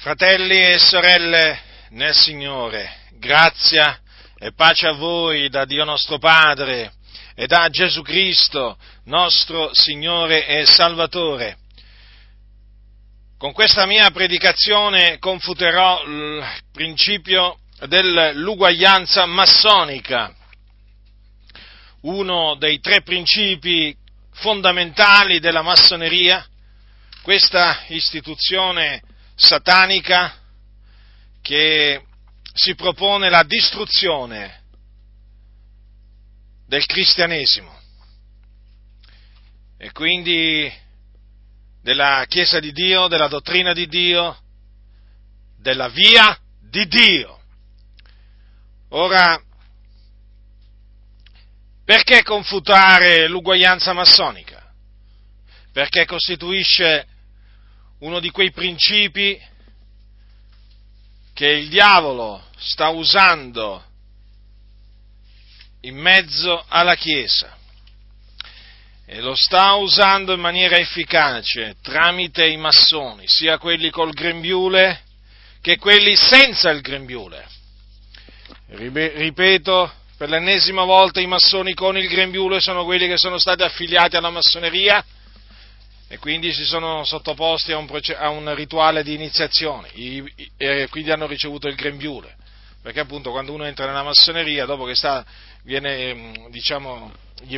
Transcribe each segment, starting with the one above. Fratelli e sorelle nel Signore, grazia e pace a voi da Dio nostro Padre e da Gesù Cristo, nostro Signore e Salvatore. Con questa mia predicazione confuterò il principio dell'uguaglianza massonica, uno dei tre principi fondamentali della massoneria, questa istituzione satanica che si propone la distruzione del cristianesimo e quindi della Chiesa di Dio, della dottrina di Dio, della via di Dio. Ora, perché confutare l'uguaglianza massonica? Perché costituisce uno di quei principi che il diavolo sta usando in mezzo alla Chiesa e lo sta usando in maniera efficace tramite i massoni, sia quelli col grembiule che quelli senza il grembiule. Ripeto per l'ennesima volta, i massoni con il grembiule sono quelli che sono stati affiliati alla massoneria e quindi si sono sottoposti a un rituale di iniziazione, e quindi hanno ricevuto il grembiule, perché appunto quando uno entra nella massoneria, dopo che gli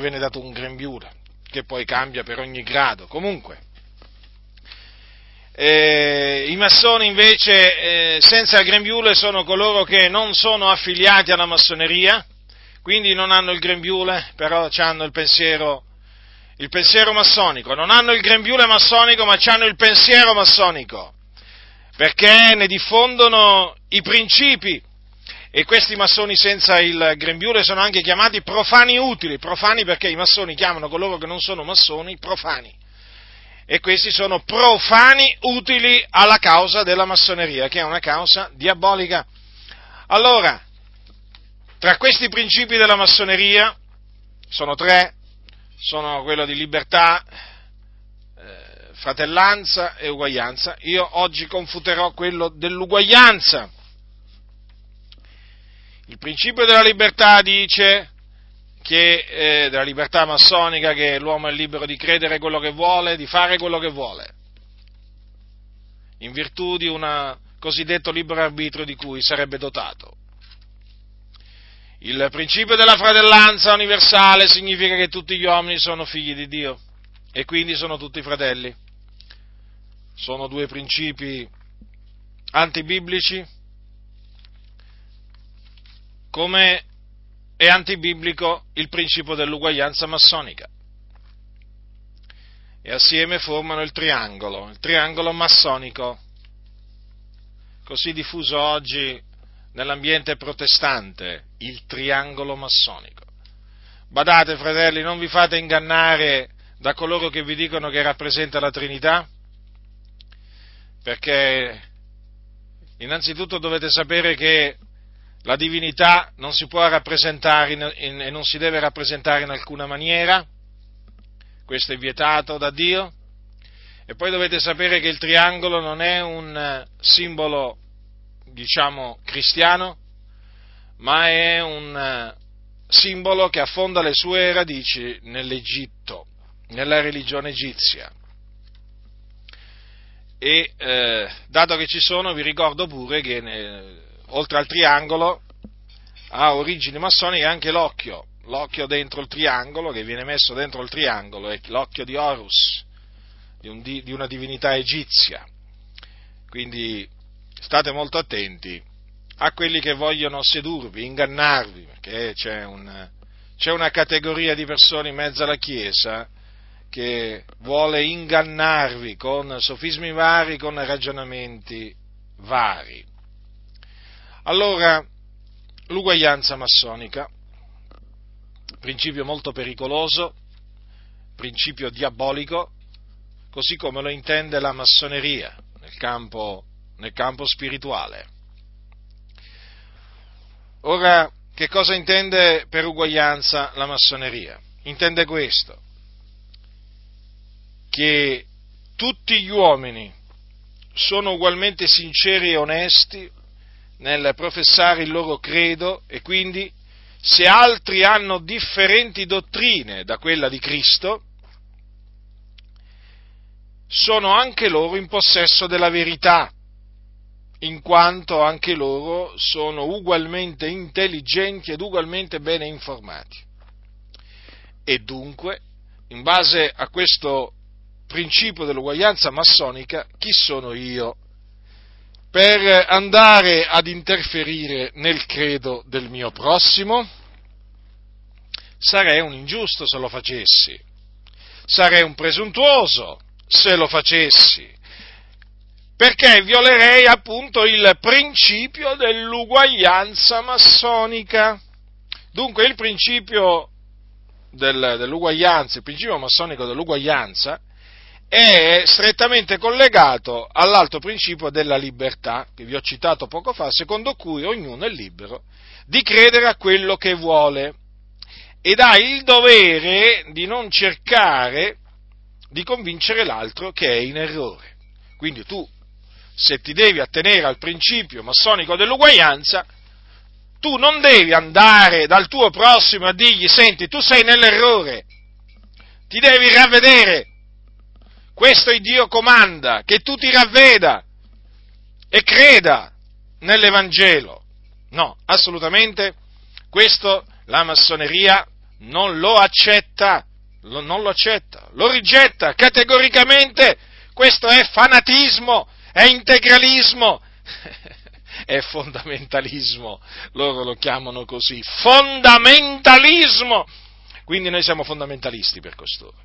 viene dato un grembiule, che poi cambia per ogni grado. Comunque, i massoni invece senza il grembiule sono coloro che non sono affiliati alla massoneria, quindi non hanno il grembiule, però hanno il pensiero massonico, non hanno il grembiule massonico, ma hanno il pensiero massonico, perché ne diffondono i principi, e questi massoni senza il grembiule sono anche chiamati profani utili, profani perché i massoni chiamano coloro che non sono massoni profani, e questi sono profani utili alla causa della massoneria, che è una causa diabolica. Allora, tra questi principi della massoneria sono tre, sono quello di libertà, fratellanza e uguaglianza. Io oggi confuterò quello dell'uguaglianza. Il principio della libertà dice che, della libertà massonica, che l'uomo è libero di credere quello che vuole, di fare quello che vuole, in virtù di un cosiddetto libero arbitrio di cui sarebbe dotato. Il principio della fratellanza universale significa che tutti gli uomini sono figli di Dio e quindi sono tutti fratelli. Sono due principi antibiblici, come è antibiblico il principio dell'uguaglianza massonica, e assieme formano il triangolo massonico, così diffuso oggi nell'ambiente protestante, il triangolo massonico. Badate, fratelli, non vi fate ingannare da coloro che vi dicono che rappresenta la Trinità, perché innanzitutto dovete sapere che la divinità non si può rappresentare e non si deve rappresentare in alcuna maniera, questo è vietato da Dio, e poi dovete sapere che il triangolo non è un simbolo, diciamo, cristiano, ma è un simbolo che affonda le sue radici nell'Egitto, nella religione egizia. E dato che ci sono, vi ricordo pure che oltre al triangolo ha origini massoniche anche l'occhio dentro il triangolo, che viene messo dentro il triangolo, è l'occhio di Horus, di una divinità egizia. Quindi state molto attenti a quelli che vogliono sedurvi, ingannarvi, perché c'è una categoria di persone in mezzo alla Chiesa che vuole ingannarvi con sofismi vari, con ragionamenti vari. Allora, l'uguaglianza massonica, principio molto pericoloso, principio diabolico, così come lo intende la massoneria nel campo spirituale. Ora, che cosa intende per uguaglianza la massoneria? Intende questo, che tutti gli uomini sono ugualmente sinceri e onesti nel professare il loro credo e quindi se altri hanno differenti dottrine da quella di Cristo, sono anche loro in possesso della verità, in quanto anche loro sono ugualmente intelligenti ed ugualmente bene informati. E dunque, in base a questo principio dell'uguaglianza massonica, chi sono io per andare ad interferire nel credo del mio prossimo? Sarei un ingiusto se lo facessi, sarei un presuntuoso se lo facessi, perché violerei appunto il principio dell'uguaglianza massonica. Dunque il principio dell'uguaglianza, il principio massonico dell'uguaglianza è strettamente collegato all'alto principio della libertà, che vi ho citato poco fa, secondo cui ognuno è libero di credere a quello che vuole ed ha il dovere di non cercare di convincere l'altro che è in errore. Quindi tu, se ti devi attenere al principio massonico dell'uguaglianza, tu non devi andare dal tuo prossimo a dirgli: senti, tu sei nell'errore, ti devi ravvedere. Questo il Dio comanda, che tu ti ravveda e creda nell'Evangelo. No, assolutamente, questo la massoneria non lo accetta, lo rigetta categoricamente. Questo è fanatismo, è integralismo, è fondamentalismo, loro lo chiamano così, fondamentalismo. Quindi noi siamo fondamentalisti per costoro.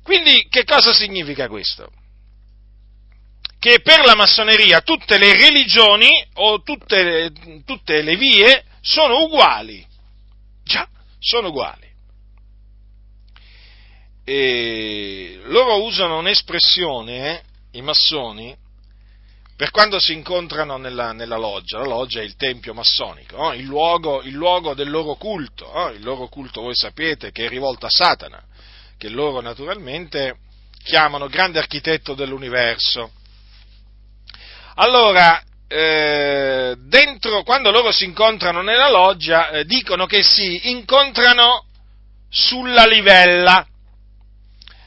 Quindi che cosa significa questo? Che per la massoneria tutte le religioni o tutte le vie sono uguali. Già, sono uguali. E loro usano un'espressione, i massoni, per quando si incontrano nella loggia. La loggia è il tempio massonico, il luogo del loro culto. Il loro culto, voi sapete, che è rivolto a Satana, che loro naturalmente chiamano grande architetto dell'universo. Allora, dentro, quando loro si incontrano nella loggia, dicono che si incontrano sulla livella.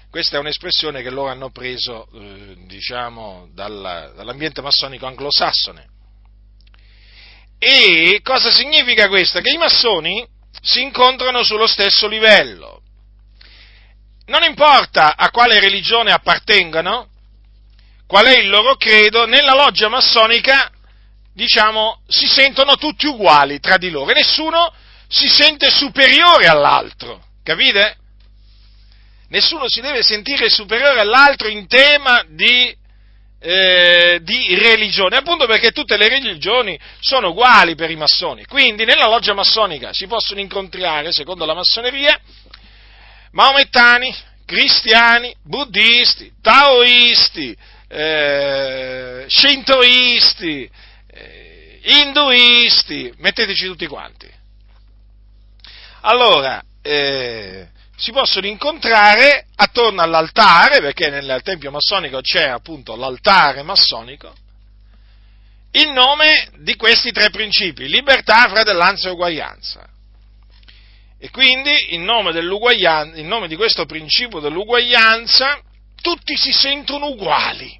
Questa è un'espressione che loro hanno preso, dall'ambiente massonico anglosassone. E cosa significa questo? Che i massoni si incontrano sullo stesso livello. Non importa a quale religione appartengano, qual è il loro credo, nella loggia massonica, si sentono tutti uguali tra di loro e nessuno si sente superiore all'altro, capite? Nessuno si deve sentire superiore all'altro in tema di religione, appunto perché tutte le religioni sono uguali per i massoni. Quindi nella loggia massonica si possono incontrare, secondo la massoneria, maomettani, cristiani, buddisti, taoisti, shintoisti, induisti, metteteci tutti quanti. Allora, si possono incontrare attorno all'altare, perché nel tempio massonico c'è appunto l'altare massonico, in nome di questi tre principi: libertà, fratellanza e uguaglianza. E quindi, in nome di questo principio dell'uguaglianza, tutti si sentono uguali.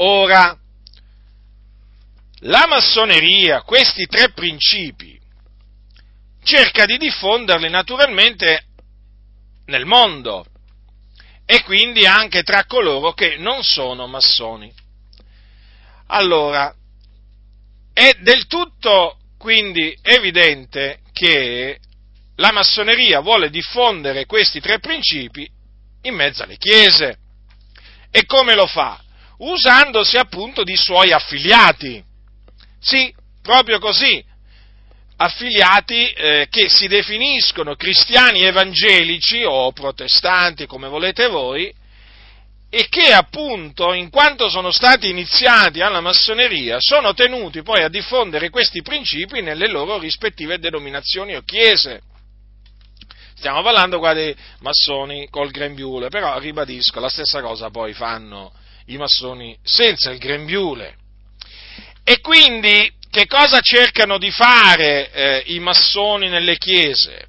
Ora, la massoneria, questi tre principi, cerca di diffonderli naturalmente nel mondo e quindi anche tra coloro che non sono massoni. Allora, è del tutto quindi evidente che la massoneria vuole diffondere questi tre principi in mezzo alle chiese. E come lo fa? Usandosi appunto di suoi affiliati. Sì, proprio così. Affiliati che si definiscono cristiani evangelici o protestanti, come volete voi, e che appunto, in quanto sono stati iniziati alla massoneria, sono tenuti poi a diffondere questi principi nelle loro rispettive denominazioni o chiese. Stiamo parlando qua dei massoni col grembiule, però ribadisco, la stessa cosa poi fanno i massoni senza il grembiule. E quindi che cosa cercano di fare i massoni nelle chiese?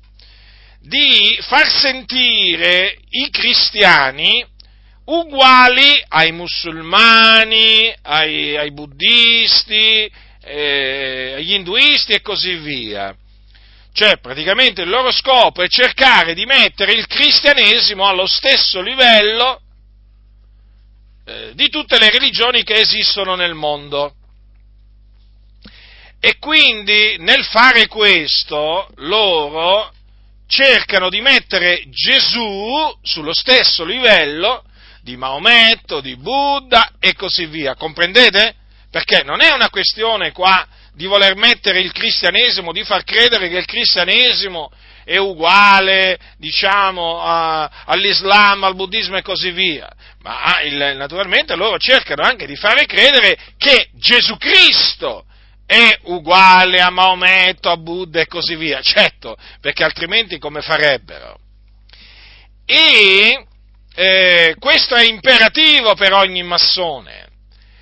Di far sentire i cristiani uguali ai musulmani, ai buddisti, agli induisti e così via. Cioè, praticamente il loro scopo è cercare di mettere il cristianesimo allo stesso livello di tutte le religioni che esistono nel mondo. E quindi nel fare questo loro cercano di mettere Gesù sullo stesso livello di Maometto, di Buddha e così via, comprendete? Perché non è una questione qua di voler mettere il cristianesimo, di far credere che il cristianesimo è uguale, diciamo, all'Islam, al buddismo e così via, ma naturalmente loro cercano anche di fare credere che Gesù Cristo è uguale a Maometto, a Buddha e così via, certo, perché altrimenti come farebbero? E questo è imperativo per ogni massone,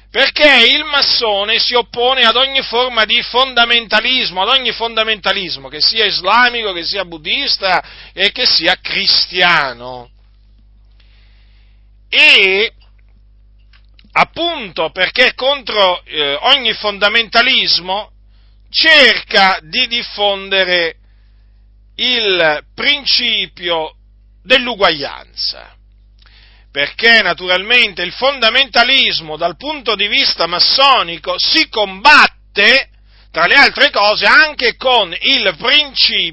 perché il massone si oppone ad ogni forma di fondamentalismo, ad ogni fondamentalismo, che sia islamico, che sia buddista e che sia cristiano. E appunto perché contro ogni fondamentalismo cerca di diffondere il principio dell'uguaglianza, perché naturalmente il fondamentalismo dal punto di vista massonico si combatte, tra le altre cose, anche con il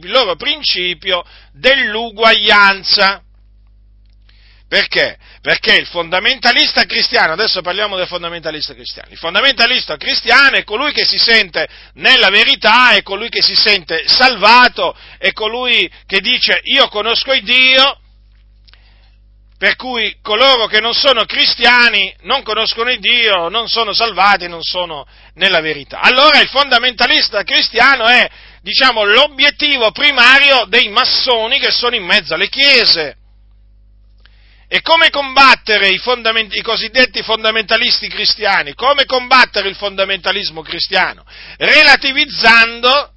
loro principio dell'uguaglianza. Perché? Perché il fondamentalista cristiano, adesso parliamo del fondamentalista cristiano, il fondamentalista cristiano è colui che si sente nella verità, è colui che si sente salvato, è colui che dice io conosco il Dio, per cui coloro che non sono cristiani non conoscono il Dio, non sono salvati, non sono nella verità. Allora il fondamentalista cristiano è, diciamo, l'obiettivo primario dei massoni che sono in mezzo alle chiese. E come combattere i cosiddetti fondamentalisti cristiani? Come combattere il fondamentalismo cristiano? Relativizzando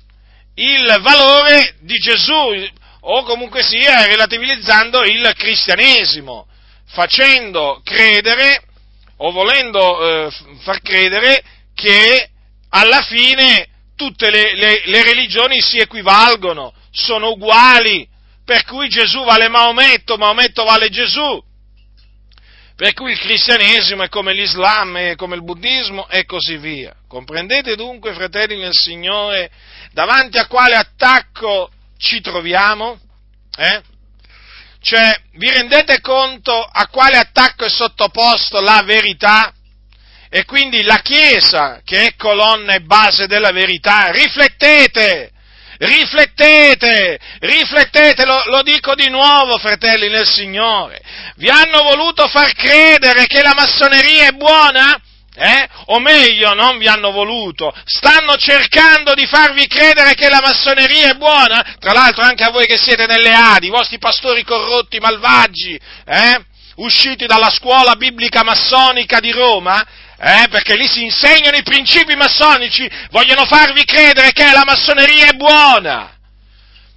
il valore di Gesù, o comunque sia relativizzando il cristianesimo, facendo credere o volendo far credere che alla fine tutte le religioni si equivalgono, sono uguali, per cui Gesù vale Maometto, Maometto vale Gesù, per cui il cristianesimo è come l'Islam, è come il buddismo e così via. Comprendete dunque, fratelli nel Signore, davanti a quale attacco ci troviamo? Cioè, vi rendete conto a quale attacco è sottoposto la verità? E quindi la Chiesa, che è colonna e base della verità, riflettete! Riflettete, riflettete, lo dico di nuovo, fratelli nel Signore. Vi hanno voluto far credere che la massoneria è buona? O meglio, non vi hanno voluto, stanno cercando di farvi credere che la massoneria è buona, tra l'altro anche a voi che siete nelle Adi, i vostri pastori corrotti, malvagi, usciti dalla scuola biblica massonica di Roma, perché lì si insegnano i principi massonici, vogliono farvi credere che la massoneria è buona.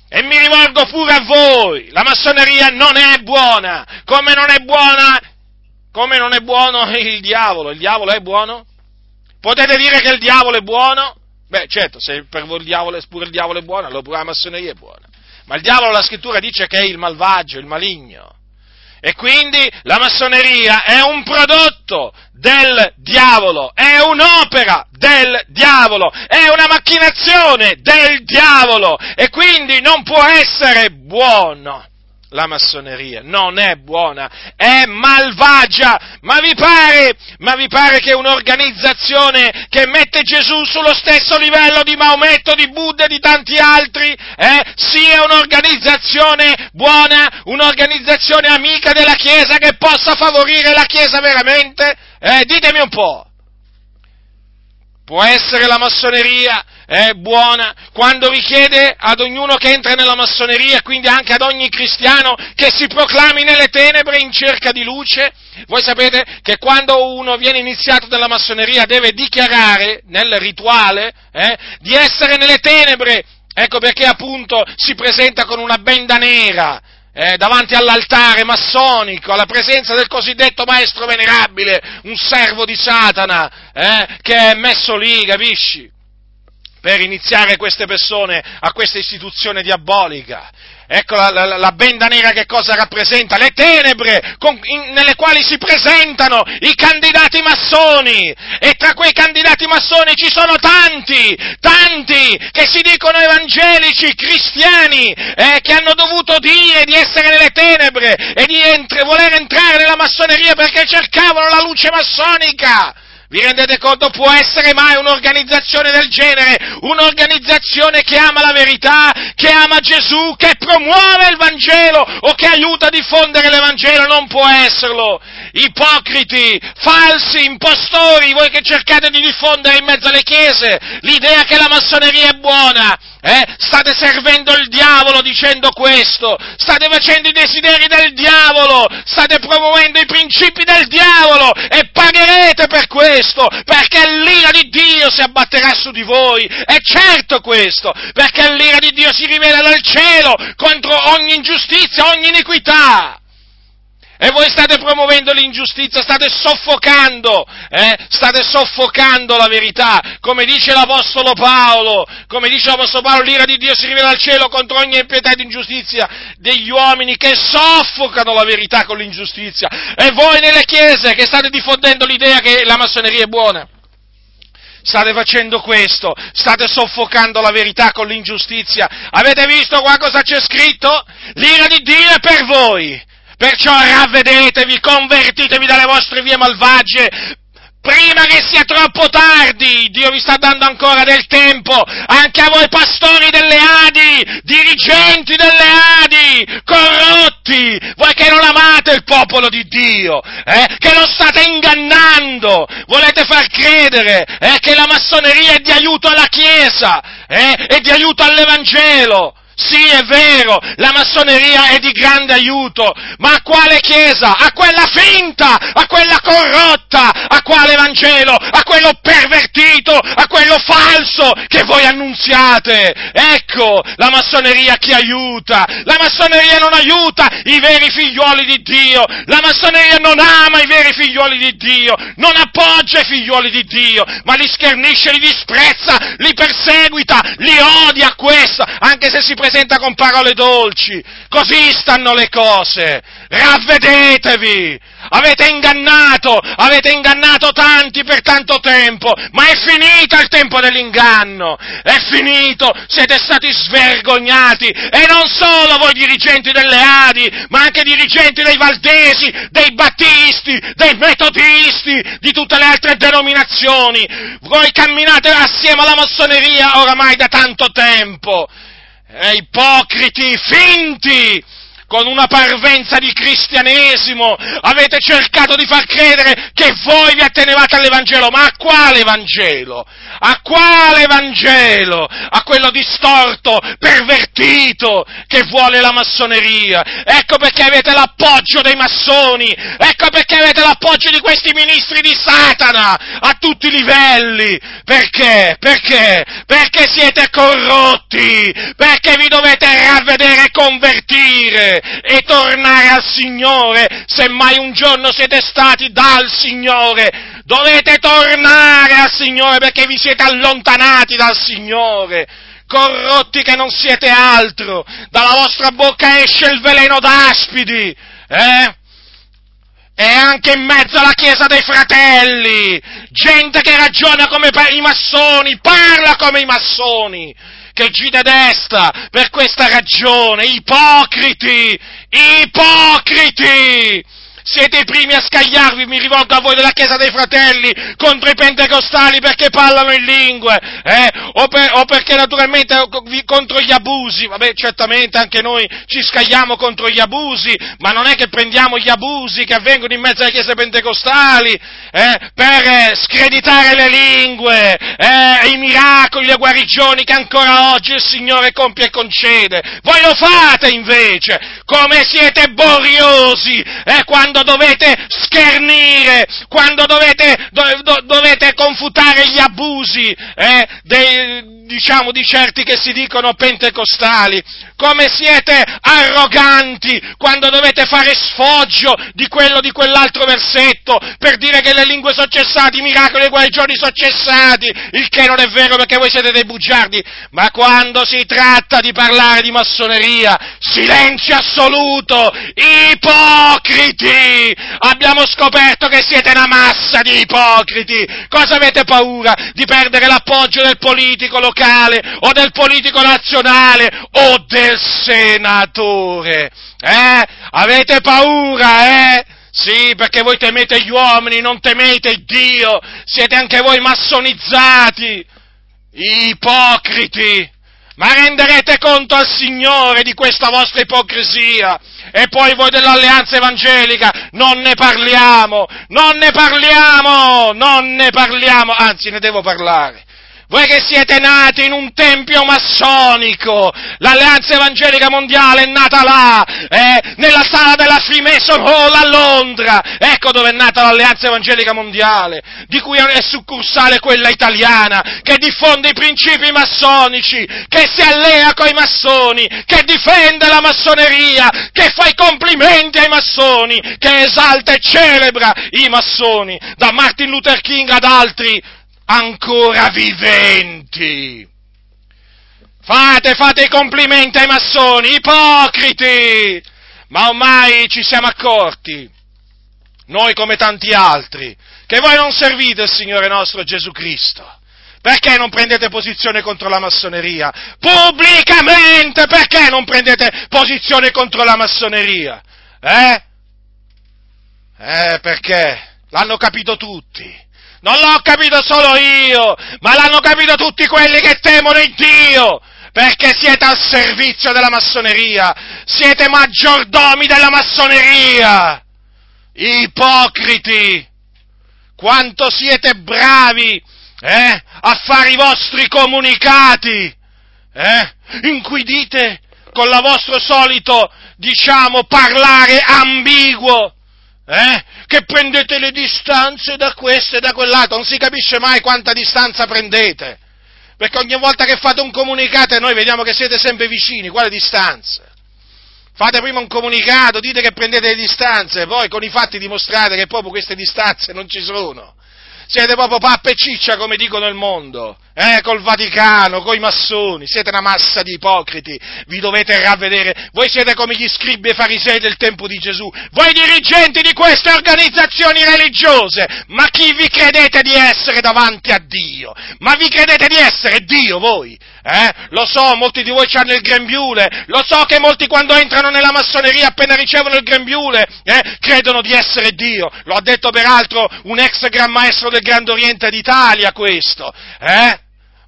E mi rivolgo pure a voi, la massoneria non è buona, come non è buono il diavolo è buono? Potete dire che il diavolo è buono? Beh, certo, se per voi il diavolo è buono, allora pure la massoneria è buona. Ma il diavolo, la scrittura dice che è il malvagio, il maligno. E quindi la massoneria è un prodotto del diavolo, è un'opera del diavolo, è una macchinazione del diavolo e quindi non può essere buono. La massoneria non è buona, è malvagia. Ma vi pare che un'organizzazione che mette Gesù sullo stesso livello di Maometto, di Buddha e di tanti altri, sia un'organizzazione buona, un'organizzazione amica della Chiesa che possa favorire la Chiesa veramente? Ditemi un po'. Può essere la massoneria è buona, quando richiede ad ognuno che entra nella massoneria, quindi anche ad ogni cristiano che si proclami nelle tenebre in cerca di luce. Voi sapete che quando uno viene iniziato nella massoneria deve dichiarare nel rituale di essere nelle tenebre, ecco perché appunto si presenta con una benda nera davanti all'altare massonico, alla presenza del cosiddetto maestro venerabile, un servo di Satana che è messo lì, capisci? Per iniziare queste persone a questa istituzione diabolica. Ecco la benda nera che cosa rappresenta? Le tenebre nelle quali si presentano i candidati massoni, e tra quei candidati massoni ci sono tanti che si dicono evangelici, cristiani, che hanno dovuto dire di essere nelle tenebre e di voler entrare nella massoneria perché cercavano la luce massonica. Vi rendete conto? Può essere mai un'organizzazione del genere, un'organizzazione che ama la verità, che ama Gesù, che promuove il Vangelo o che aiuta a diffondere l'Evangelo? Non può esserlo! Ipocriti, falsi, impostori, voi che cercate di diffondere in mezzo alle chiese l'idea che la massoneria è buona! State servendo il diavolo dicendo questo, state facendo i desideri del diavolo, state promuovendo i principi del diavolo e pagherete per questo, perché l'ira di Dio si abbatterà su di voi, è certo questo, perché l'ira di Dio si rivela dal cielo contro ogni ingiustizia, ogni iniquità. E voi state promuovendo l'ingiustizia, state soffocando la verità, come dice l'Apostolo Paolo, l'ira di Dio si rivela al cielo contro ogni impietà ed ingiustizia degli uomini che soffocano la verità con l'ingiustizia, e voi nelle chiese che state diffondendo l'idea che la massoneria è buona, state facendo questo, state soffocando la verità con l'ingiustizia. Avete visto qua cosa c'è scritto? L'ira di Dio è per voi! Perciò ravvedetevi, convertitevi dalle vostre vie malvagie, prima che sia troppo tardi. Dio vi sta dando ancora del tempo, anche a voi pastori delle Adi, dirigenti delle Adi, corrotti, voi che non amate il popolo di Dio, che lo state ingannando, volete far credere che la massoneria è di aiuto alla Chiesa, è di aiuto all'Evangelo. Sì, è vero, la massoneria è di grande aiuto, ma a quale chiesa? A quella finta, a quella corrotta, a quale Vangelo? A quello pervertito, a quello falso che voi annunziate. Ecco, la massoneria chi aiuta? La massoneria non aiuta i veri figlioli di Dio, la massoneria non ama i veri figlioli di Dio, non appoggia i figlioli di Dio, ma li schernisce, li disprezza, li perseguita, li odia, questa, anche se si presenta con parole dolci. Così stanno le cose. Ravvedetevi, avete ingannato tanti per tanto tempo, ma è finito il tempo dell'inganno, è finito, siete stati svergognati, e non solo voi dirigenti delle Adi, ma anche dirigenti dei Valdesi, dei Battisti, dei Metodisti, di tutte le altre denominazioni. Voi camminate assieme alla massoneria oramai da tanto tempo. Ipocriti, finti, con una parvenza di cristianesimo, avete cercato di far credere che voi vi attenevate all'Evangelo, ma a quale Vangelo? A quale Vangelo? A quello distorto, pervertito, che vuole la massoneria. Ecco perché avete l'appoggio dei massoni, ecco perché avete l'appoggio di questi ministri di Satana, a tutti i livelli. Perché? Perché siete corrotti, perché vi dovete ravvedere e convertire e tornare al Signore. Se mai un giorno siete stati dal Signore, dovete tornare al Signore, perché vi siete allontanati dal Signore. Corrotti che non siete altro, dalla vostra bocca esce il veleno d'aspidi, E anche in mezzo alla Chiesa dei fratelli, gente che ragiona come i massoni, parla come i massoni, che gira destra per questa ragione. Ipocriti! Siete i primi a scagliarvi, mi rivolgo a voi della Chiesa dei Fratelli, contro i pentecostali perché parlano in lingue, o perché naturalmente contro gli abusi. Vabbè, certamente anche noi ci scagliamo contro gli abusi, ma non è che prendiamo gli abusi che avvengono in mezzo alle chiese pentecostali per screditare le lingue, i miracoli, le guarigioni che ancora oggi il Signore compie e concede. Voi lo fate invece, come siete borriosi quando dovete schernire, quando dovete confutare gli abusi di certi che si dicono pentecostali, come siete arroganti quando dovete fare sfoggio di quello, di quell'altro versetto, per dire che le lingue sono cessate, i miracoli e i guarigioni sono cessati, il che non è vero perché voi siete dei bugiardi, ma quando si tratta di parlare di massoneria, silenzio assoluto, ipocriti! Abbiamo scoperto che siete una massa di ipocriti, cosa avete paura? Di perdere l'appoggio del politico locale, o del politico nazionale, o del senatore, avete paura, Sì, perché voi temete gli uomini, non temete Dio, siete anche voi massonizzati, ipocriti, ma renderete conto al Signore di questa vostra ipocrisia? E poi voi dell'alleanza evangelica, non ne parliamo, anzi ne devo parlare. Voi che siete nati in un tempio massonico, l'Alleanza Evangelica Mondiale è nata là, nella sala della Freemason Hall a Londra, ecco dove è nata l'Alleanza Evangelica Mondiale, di cui è succursale quella italiana, che diffonde i principi massonici, che si allea coi massoni, che difende la massoneria, che fa i complimenti ai massoni, che esalta e celebra i massoni, da Martin Luther King ad altri, ancora viventi. Fate i complimenti ai massoni, ipocriti! Ma ormai ci siamo accorti, noi come tanti altri, che voi non servite il Signore nostro Gesù Cristo. Perché non prendete posizione contro la massoneria? Pubblicamente, perché non prendete posizione contro la massoneria? Perché l'hanno capito tutti. Non l'ho capito solo io, ma l'hanno capito tutti quelli che temono in Dio, perché siete al servizio della massoneria, siete maggiordomi della massoneria, ipocriti, quanto siete bravi a fare i vostri comunicati, in cui dite con la vostro solito, parlare ambiguo, che prendete le distanze da questo e da quell'altro, non si capisce mai quanta distanza prendete, perché ogni volta che fate un comunicato noi vediamo che siete sempre vicini, quale distanza? Fate prima un comunicato, dite che prendete le distanze, poi con i fatti dimostrate che proprio queste distanze non ci sono, siete proprio pappa e ciccia come dicono il mondo, col Vaticano, coi massoni, siete una massa di ipocriti, vi dovete ravvedere, voi siete come gli scribi e farisei del tempo di Gesù, voi dirigenti di queste organizzazioni religiose, ma chi vi credete di essere davanti a Dio? Ma vi credete di essere Dio voi? Lo so, molti di voi hanno il grembiule, lo so che molti quando entrano nella massoneria appena ricevono il grembiule credono di essere Dio, lo ha detto peraltro un ex gran maestro del Grand Oriente d'Italia questo,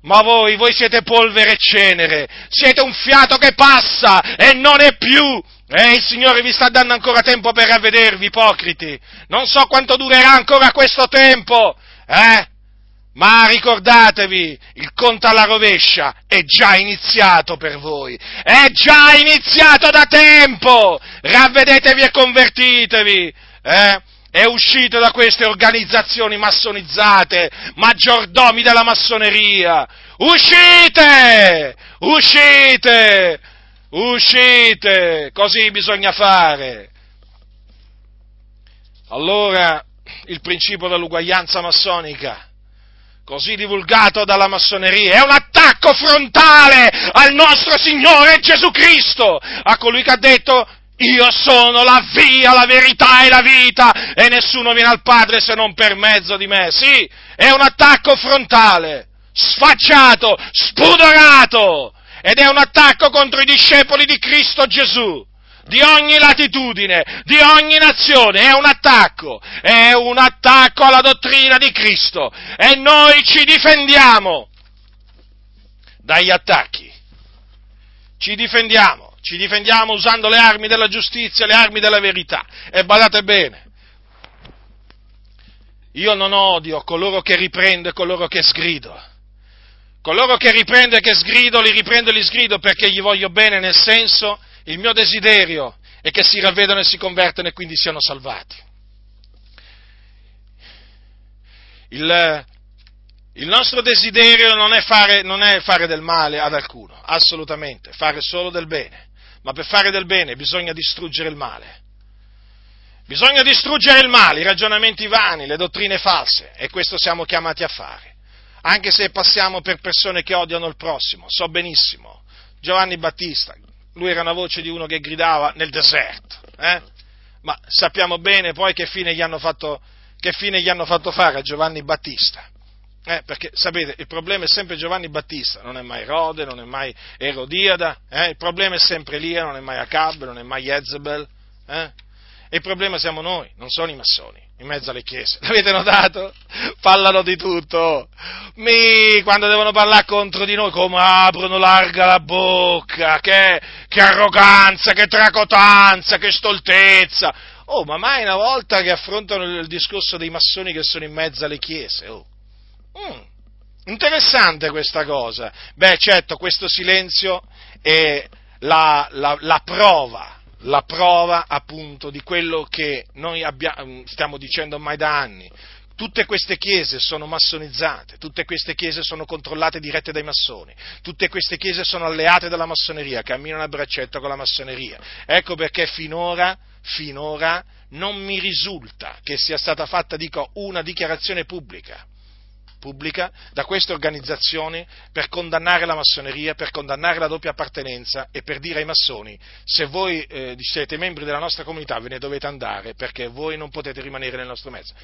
Ma voi siete polvere e cenere, siete un fiato che passa e non è più, il Signore vi sta dando ancora tempo per ravvedervi, ipocriti, non so quanto durerà ancora questo tempo, Ma ricordatevi, il conto alla rovescia è già iniziato per voi, è già iniziato da tempo, ravvedetevi e convertitevi, E uscite da queste organizzazioni massonizzate, maggiordomi della massoneria, uscite, così bisogna fare. Allora, il principio dell'uguaglianza massonica, così divulgato dalla massoneria, è un attacco frontale al nostro Signore Gesù Cristo, a colui che ha detto: io sono la via, la verità e la vita, e nessuno viene al Padre se non per mezzo di me. Sì, è un attacco frontale, sfacciato, spudorato, ed è un attacco contro i discepoli di Cristo Gesù, di ogni latitudine, di ogni nazione, è un attacco alla dottrina di Cristo, e noi ci difendiamo dagli attacchi, ci difendiamo usando le armi della giustizia, le armi della verità, e badate bene, io non odio coloro che riprendo e coloro che sgrido. Coloro che riprendo e che sgrido, li riprendo e li sgrido perché gli voglio bene, nel senso, il mio desiderio è che si ravvedano e si convertano e quindi siano salvati. Il nostro desiderio non è fare del male ad alcuno, assolutamente, fare solo del bene. Ma per fare del bene bisogna distruggere il male. Bisogna distruggere il male, i ragionamenti vani, le dottrine false, e questo siamo chiamati a fare. Anche se passiamo per persone che odiano il prossimo, so benissimo, Giovanni Battista, lui era una voce di uno che gridava nel deserto, ma sappiamo bene poi che fine gli hanno fatto fare a Giovanni Battista, perché sapete, il problema è sempre Giovanni Battista, non è mai Erode, non è mai Erodiada, il problema è sempre Elia, non è mai Acab, non è mai Jezebel, E il problema siamo noi, non sono i massoni, in mezzo alle chiese. L'avete notato? Parlano di tutto. Quando devono parlare contro di noi, come aprono larga la bocca, che arroganza, che tracotanza, che stoltezza. Oh, ma mai una volta che affrontano il discorso dei massoni che sono in mezzo alle chiese. Oh. Interessante questa cosa. Beh, certo, questo silenzio è la prova. La prova appunto di quello che noi stiamo dicendo ormai da anni. Tutte queste chiese sono massonizzate, tutte queste chiese sono controllate e dirette dai massoni, tutte queste chiese sono alleate dalla massoneria, camminano a braccetto con la massoneria. Ecco perché finora non mi risulta che sia stata fatta, dico, una dichiarazione pubblica da queste organizzazioni per condannare la massoneria, per condannare la doppia appartenenza e per dire ai massoni: se voi siete membri della nostra comunità ve ne dovete andare perché voi non potete rimanere nel nostro mezzo.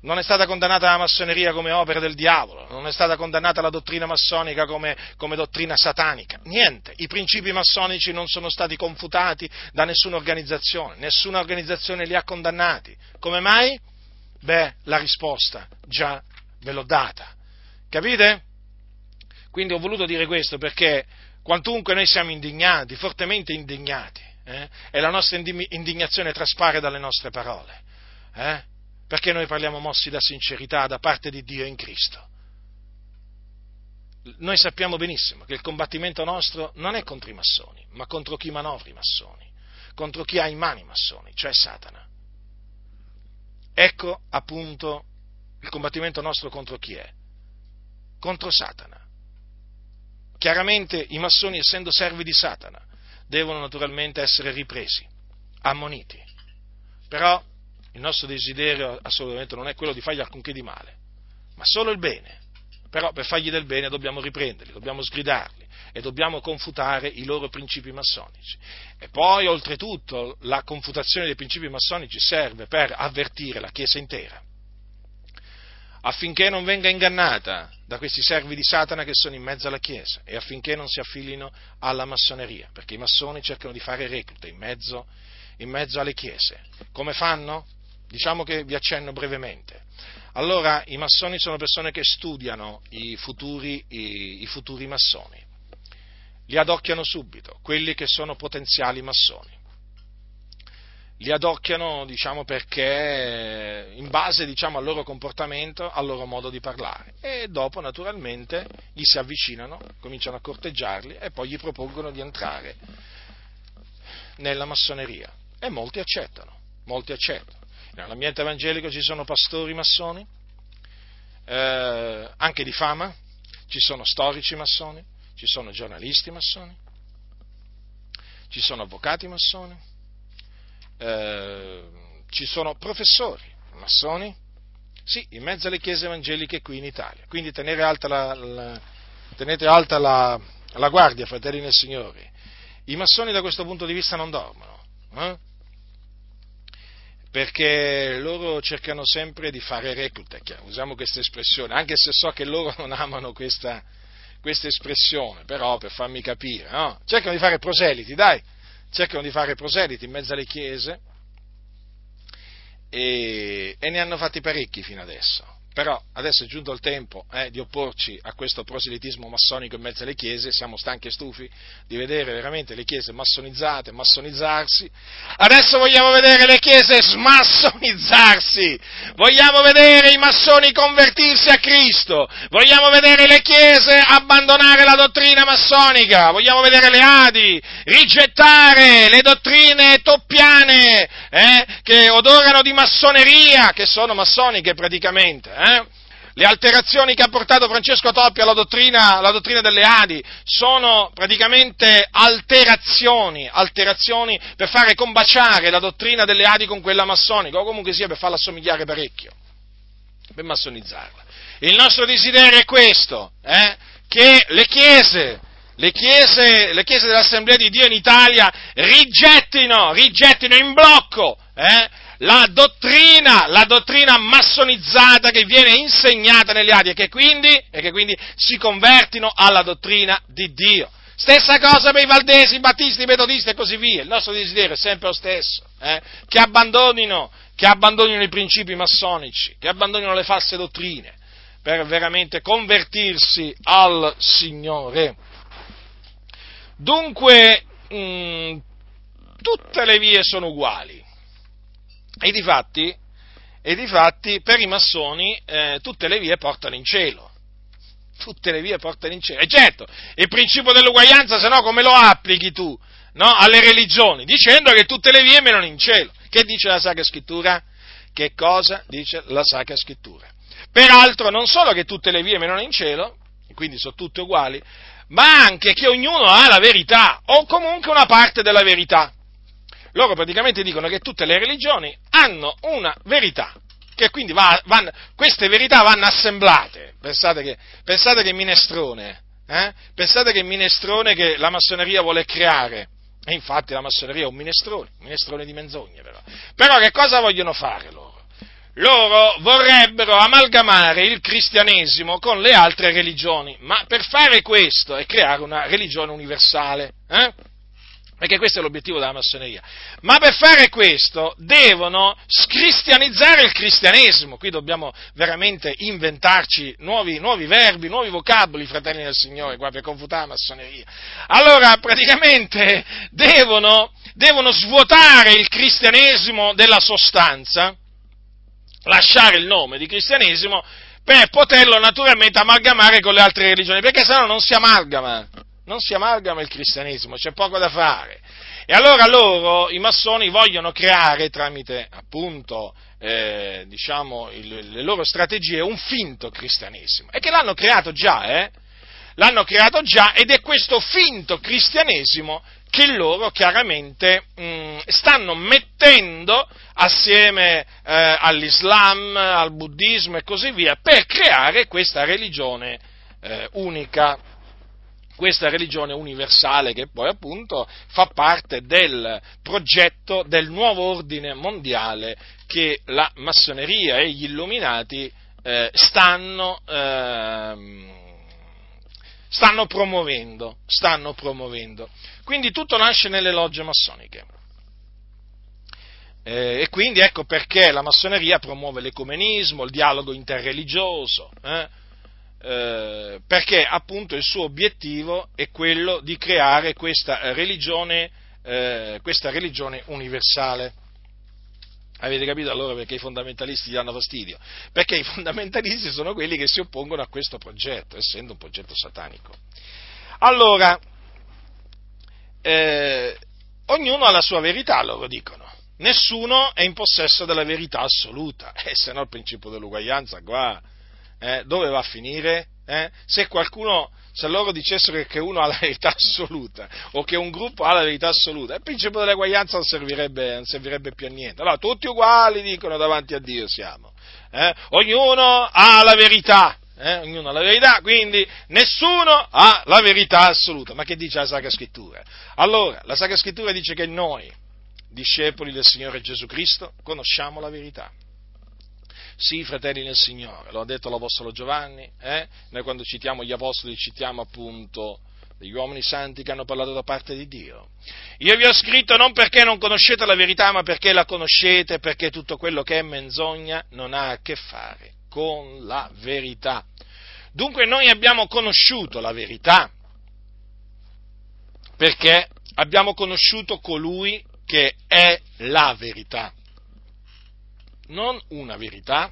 Non è stata condannata la massoneria come opera del diavolo, non è stata condannata la dottrina massonica come dottrina satanica, niente, i principi massonici non sono stati confutati da nessuna organizzazione li ha condannati. Come mai? Beh, la risposta già ve l'ho data, capite? Quindi ho voluto dire questo perché quantunque noi siamo indignati, fortemente indignati, e la nostra indignazione traspare dalle nostre parole, perché noi parliamo mossi da sincerità da parte di Dio in Cristo. Noi sappiamo benissimo che il combattimento nostro non è contro i massoni, ma contro chi manovra i massoni, contro chi ha in mano i massoni, cioè Satana. Ecco appunto il combattimento nostro contro chi è? Contro Satana. Chiaramente i massoni, essendo servi di Satana, devono naturalmente essere ripresi, ammoniti. Però il nostro desiderio assolutamente non è quello di fargli alcunché di male, ma solo il bene. Però per fargli del bene dobbiamo riprenderli, dobbiamo sgridarli e dobbiamo confutare i loro principi massonici. E poi, oltretutto, la confutazione dei principi massonici serve per avvertire la Chiesa intera, affinché non venga ingannata da questi servi di Satana che sono in mezzo alla Chiesa e affinché non si affilino alla massoneria, perché i massoni cercano di fare reclute in mezzo alle Chiese. Come fanno? Diciamo che vi accenno brevemente. Allora, i massoni sono persone che studiano i futuri massoni, li adocchiano subito, quelli che sono potenziali massoni. Li adocchiano, diciamo, perché in base, diciamo, al loro comportamento, al loro modo di parlare, e dopo naturalmente gli si avvicinano, cominciano a corteggiarli e poi gli propongono di entrare nella massoneria, e molti accettano. Nell'ambiente evangelico ci sono pastori massoni, anche di fama, ci sono storici massoni, ci sono giornalisti massoni, ci sono avvocati massoni, ci sono professori massoni, sì, in mezzo alle chiese evangeliche qui in Italia. Quindi tenete alta la guardia, fratelli nel Signore. I massoni da questo punto di vista non dormono, perché loro cercano sempre di fare reclute, usiamo questa espressione, anche se so che loro non amano questa espressione, però per farmi capire, no? Cercano di fare proseliti, dai. cercano di fare proseliti in mezzo alle chiese e ne hanno fatti parecchi fino adesso, però adesso è giunto il tempo di opporci a questo proselitismo massonico in mezzo alle chiese. Siamo stanchi e stufi di vedere veramente le chiese massonizzate, massonizzarsi. Adesso vogliamo vedere le chiese smassonizzarsi, vogliamo vedere i massoni convertirsi a Cristo, vogliamo vedere le chiese abbandonare la dottrina massonica, vogliamo vedere le Adi rigettare le dottrine toppiane che odorano di massoneria, che sono massoniche praticamente. Le alterazioni che ha portato Francesco Toppi alla dottrina delle Adi sono praticamente alterazioni per fare combaciare la dottrina delle Adi con quella massonica, o comunque sia per farla assomigliare parecchio, per massonizzarla. Il nostro desiderio è questo, che le chiese dell'Assemblea di Dio in Italia rigettino in blocco la dottrina massonizzata che viene insegnata nelle Adi e che quindi si convertino alla dottrina di Dio. Stessa cosa per i valdesi, i battisti, i metodisti e così via. Il nostro desiderio è sempre lo stesso, che abbandonino i principi massonici, che abbandonino le false dottrine per veramente convertirsi al Signore. Dunque, tutte le vie sono uguali. E difatti per i massoni tutte le vie portano in cielo. Tutte le vie portano in cielo. E certo, il principio dell'uguaglianza, se no come lo applichi tu, no? Alle religioni, dicendo che tutte le vie menano in cielo. Che dice la Sacra Scrittura? Che cosa dice la Sacra Scrittura? Peraltro non solo che tutte le vie menano in cielo, quindi sono tutte uguali, ma anche che ognuno ha la verità, o comunque una parte della verità. Loro praticamente dicono che tutte le religioni hanno una verità, che quindi queste verità vanno assemblate. Pensate che minestrone che la massoneria vuole creare, e infatti la massoneria è un minestrone di menzogne però che cosa vogliono fare loro? Loro vorrebbero amalgamare il cristianesimo con le altre religioni, ma per fare questo è creare una religione universale, perché questo è l'obiettivo della massoneria. Ma per fare questo devono scristianizzare il cristianesimo. Qui dobbiamo veramente inventarci nuovi verbi, nuovi vocaboli, fratelli del Signore, qua per confutare la massoneria. Allora, praticamente devono svuotare il cristianesimo della sostanza, lasciare il nome di cristianesimo per poterlo naturalmente amalgamare con le altre religioni, perché sennò non si amalgama il cristianesimo, c'è poco da fare. E allora loro, i massoni, vogliono creare tramite appunto le loro strategie un finto cristianesimo, e che l'hanno creato già, ed è questo finto cristianesimo che loro chiaramente stanno mettendo assieme all'Islam, al buddismo e così via, per creare questa religione unica, questa religione universale, che poi appunto fa parte del progetto del nuovo ordine mondiale che la massoneria e gli illuminati stanno promuovendo. Quindi tutto nasce nelle logge massoniche. E quindi ecco perché la massoneria promuove l'ecumenismo, il dialogo interreligioso, perché appunto il suo obiettivo è quello di creare questa religione universale. Avete capito allora perché i fondamentalisti gli danno fastidio? Perché i fondamentalisti sono quelli che si oppongono a questo progetto, essendo un progetto satanico. Allora, ognuno ha la sua verità, loro dicono. Nessuno è in possesso della verità assoluta, se no il principio dell'uguaglianza qua dove va a finire? Se loro dicessero che uno ha la verità assoluta, o che un gruppo ha la verità assoluta, il principio dell'uguaglianza non servirebbe più a niente. Allora, tutti uguali, dicono, davanti a Dio siamo. Ognuno ha la verità, quindi nessuno ha la verità assoluta. Ma che dice la Sacra Scrittura? Allora, la Sacra Scrittura dice che noi, discepoli del Signore Gesù Cristo, conosciamo la verità. Sì, fratelli nel Signore, lo ha detto l'Apostolo Giovanni, noi quando citiamo gli Apostoli citiamo appunto degli uomini santi che hanno parlato da parte di Dio. Io vi ho scritto non perché non conoscete la verità, ma perché la conoscete, perché tutto quello che è menzogna non ha a che fare con la verità. Dunque noi abbiamo conosciuto la verità perché abbiamo conosciuto colui che è la verità, non una verità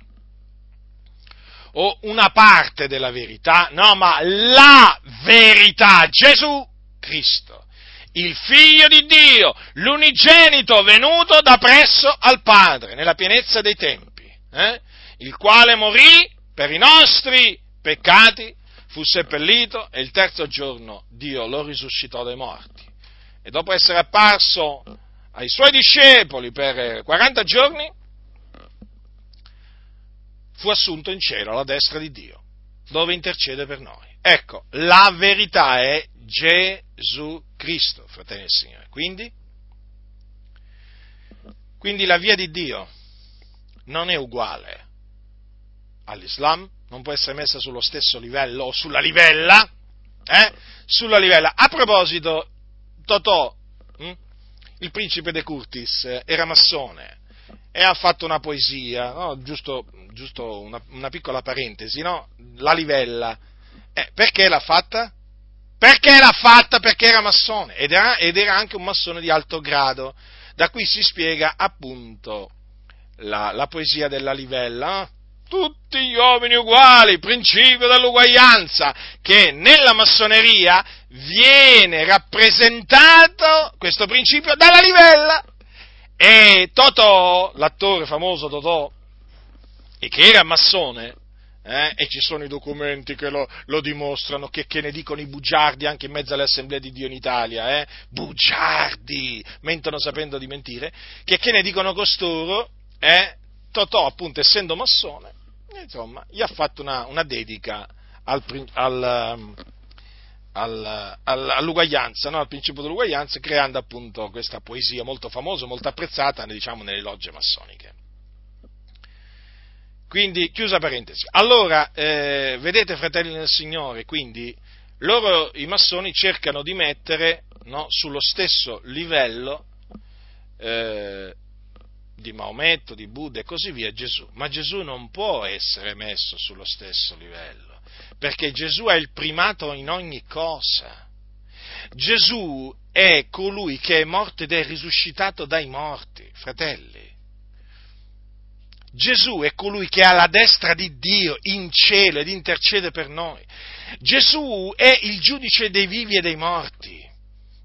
o una parte della verità, no, ma la verità, Gesù Cristo, il Figlio di Dio, l'unigenito venuto da presso al Padre nella pienezza dei tempi, il quale morì per i nostri peccati, fu seppellito e il terzo giorno Dio lo risuscitò dai morti. E dopo essere apparso ai suoi discepoli per 40 giorni, fu assunto in cielo alla destra di Dio, dove intercede per noi. Ecco, la verità è Gesù Cristo, fratelli del Signore. Quindi la via di Dio non è uguale all'Islam, non può essere messa sullo stesso livello o sulla livella, A proposito, Totò, il principe de Curtis, era massone e ha fatto una poesia, no? giusto una piccola parentesi, no? La livella, perché l'ha fatta? Perché l'ha fatta? Perché era massone ed era anche un massone di alto grado, da qui si spiega appunto la poesia della livella, no? Tutti gli uomini uguali, principio dell'uguaglianza, che nella massoneria viene rappresentato, questo principio, dalla livella. E Totò, l'attore famoso Totò, e che era massone, e ci sono i documenti che lo dimostrano, che ne dicono i bugiardi anche in mezzo all'Assemblea di Dio in Italia, bugiardi, mentono sapendo di mentire, che ne dicono costoro, Totò, appunto, essendo massone, insomma, gli ha fatto una dedica all'uguaglianza, no? Al principio dell'uguaglianza, creando appunto questa poesia molto famosa, molto apprezzata, diciamo, nelle logge massoniche. Quindi, chiusa parentesi. Allora, vedete, fratelli del Signore, quindi, loro, i massoni, cercano di mettere, no, sullo stesso livello, di Maometto, di Buddha e così via, Gesù. Ma Gesù non può essere messo sullo stesso livello, perché Gesù è il primato in ogni cosa. Gesù è colui che è morto ed è risuscitato dai morti, fratelli. Gesù è colui che è alla destra di Dio in cielo ed intercede per noi. Gesù è il giudice dei vivi e dei morti.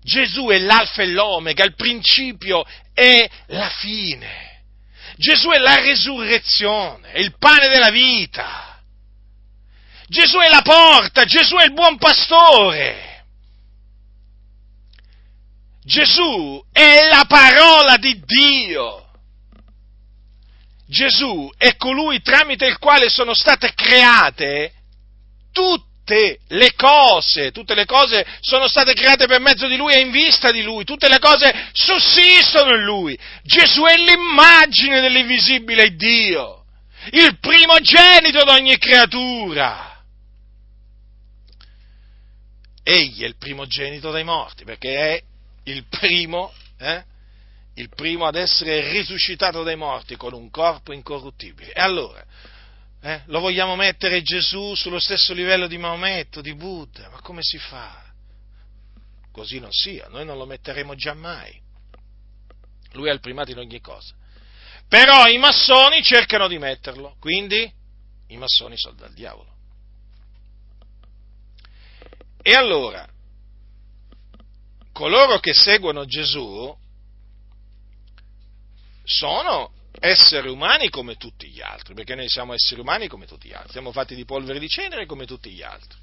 Gesù è l'alfa e l'omega, il principio e la fine. Gesù è la resurrezione, è il pane della vita. Gesù è la porta, Gesù è il buon pastore. Gesù è la parola di Dio. Gesù è colui tramite il quale sono state create tutte le cose sono state create per mezzo di Lui e in vista di Lui, tutte le cose sussistono in Lui. Gesù è l'immagine dell'invisibile Dio, il primogenito di ogni creatura. Egli è il primogenito dai morti, perché è il primo ad essere risuscitato dai morti con un corpo incorruttibile. E allora, lo vogliamo mettere Gesù sullo stesso livello di Maometto, di Buddha? Ma come si fa? Così non sia, noi non lo metteremo giammai. Lui è il primato in ogni cosa. Però i massoni cercano di metterlo, quindi i massoni sono dal diavolo. E allora, coloro che seguono Gesù sono esseri umani come tutti gli altri, perché noi siamo esseri umani come tutti gli altri, siamo fatti di polvere e di cenere come tutti gli altri.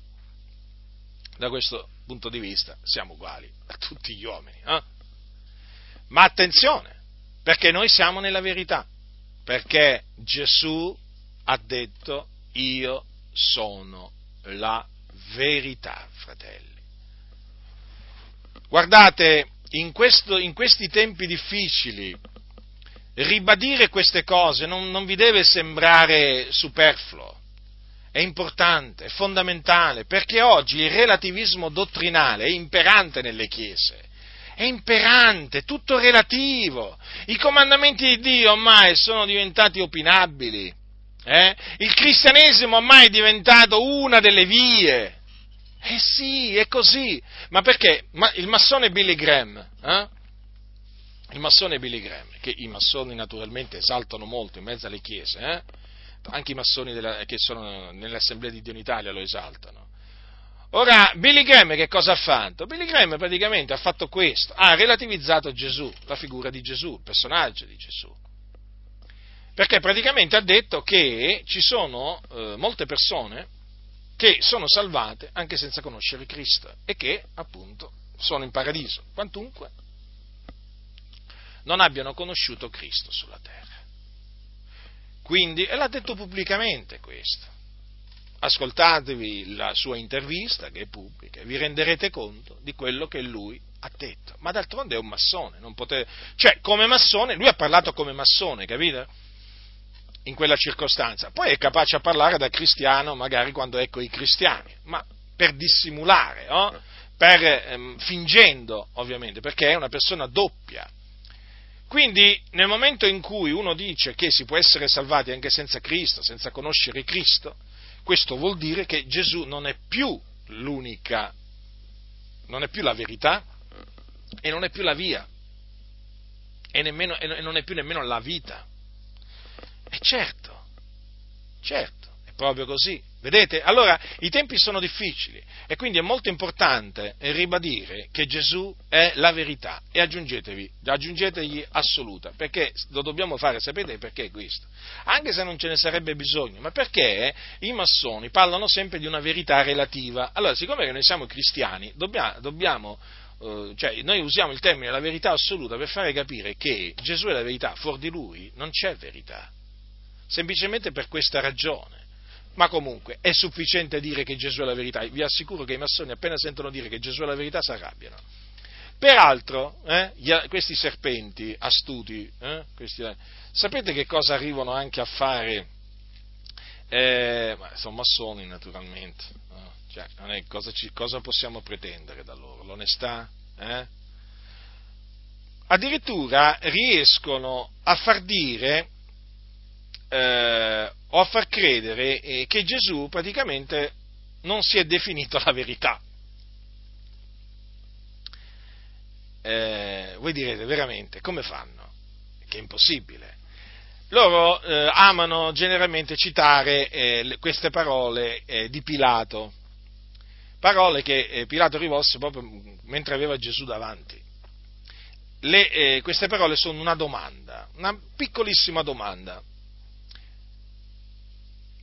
Da questo punto di vista siamo uguali a tutti gli uomini, Ma attenzione, perché noi siamo nella verità, perché Gesù ha detto: io sono la verità, fratelli. Guardate, in questi tempi difficili ribadire queste cose non vi deve sembrare superfluo, è importante, è fondamentale, perché oggi il relativismo dottrinale è imperante nelle chiese. È imperante, tutto relativo. I comandamenti di Dio ormai sono diventati opinabili. Il cristianesimo ormai è diventato una delle vie. Eh sì, è così. Ma perché? Ma il massone Billy Graham, il massone Billy Graham, che i massoni naturalmente esaltano molto in mezzo alle chiese, anche i massoni che sono nell'Assemblea di Dio in Italia lo esaltano. Ora, Billy Graham che cosa ha fatto? Billy Graham praticamente ha fatto questo, ha relativizzato Gesù, la figura di Gesù, il personaggio di Gesù, perché praticamente ha detto che ci sono molte persone che sono salvate anche senza conoscere Cristo e che appunto sono in paradiso, quantunque non abbiano conosciuto Cristo sulla terra. Quindi, e l'ha detto pubblicamente questo. Ascoltatevi la sua intervista, che è pubblica, e vi renderete conto di quello che lui ha detto. Ma d'altronde è un massone, non poteva... cioè, come massone, lui ha parlato come massone, capite? In quella circostanza. Poi è capace a parlare da cristiano, magari quando è con i cristiani, ma per dissimulare, fingendo, ovviamente, perché è una persona doppia. Quindi, nel momento in cui uno dice che si può essere salvati anche senza Cristo, senza conoscere Cristo, questo vuol dire che Gesù non è più l'unica, non è più la verità e non è più la via e non è più nemmeno la vita. E certo, è proprio così. Vedete? Allora, i tempi sono difficili e quindi è molto importante ribadire che Gesù è la verità e aggiungetegli assoluta, perché lo dobbiamo fare, sapete perché questo? Anche se non ce ne sarebbe bisogno, ma perché i massoni parlano sempre di una verità relativa. Allora, siccome noi siamo cristiani, noi usiamo il termine la verità assoluta per fare capire che Gesù è la verità, fuori di lui non c'è verità, semplicemente per questa ragione. Ma comunque è sufficiente dire che Gesù è la verità. Vi assicuro che i massoni appena sentono dire che Gesù è la verità si arrabbiano. Peraltro, questi serpenti astuti, sapete che cosa arrivano anche a fare? Sono massoni naturalmente, cioè, non è, cosa possiamo pretendere da loro? L'onestà? Addirittura riescono a far dire... o a far credere che Gesù praticamente non si è definito la verità. Voi direte, veramente, come fanno? Che è impossibile. Loro amano generalmente citare queste parole di Pilato, parole che Pilato rivolse proprio mentre aveva Gesù davanti. Queste parole sono una domanda, una piccolissima domanda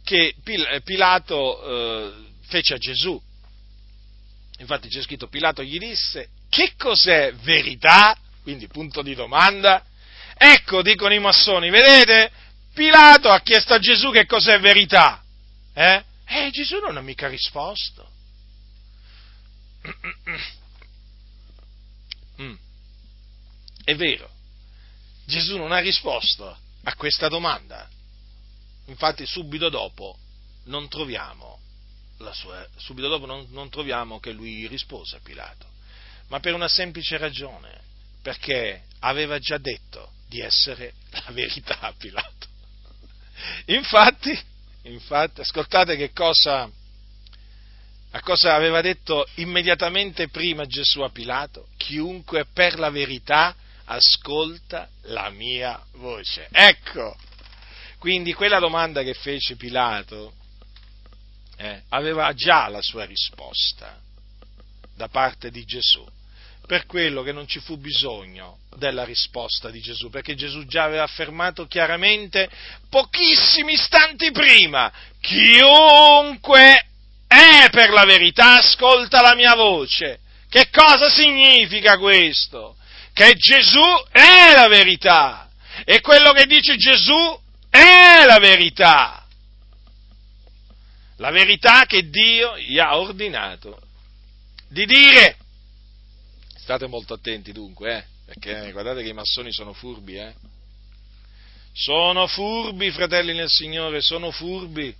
che Pilato fece a Gesù. Infatti c'è scritto: Pilato gli disse: che cos'è verità? Quindi punto di domanda. Ecco, dicono i massoni, vedete? Pilato ha chiesto a Gesù che cos'è verità. Gesù non ha mica risposto. È vero, Gesù non ha risposto a questa domanda. Infatti subito dopo non troviamo che lui rispose a Pilato, ma per una semplice ragione, perché aveva già detto di essere la verità a Pilato. Infatti, ascoltate a cosa aveva detto immediatamente prima Gesù a Pilato: chiunque per la verità ascolta la mia voce. Ecco. Quindi quella domanda che fece Pilato aveva già la sua risposta da parte di Gesù, per quello che non ci fu bisogno della risposta di Gesù, perché Gesù già aveva affermato chiaramente pochissimi istanti prima: chiunque è per la verità ascolta la mia voce. Che cosa significa questo? Che Gesù è la verità e quello che dice Gesù è la verità che Dio gli ha ordinato di dire. State molto attenti dunque, perché guardate che i massoni sono furbi, sono furbi, fratelli nel Signore, sono furbi,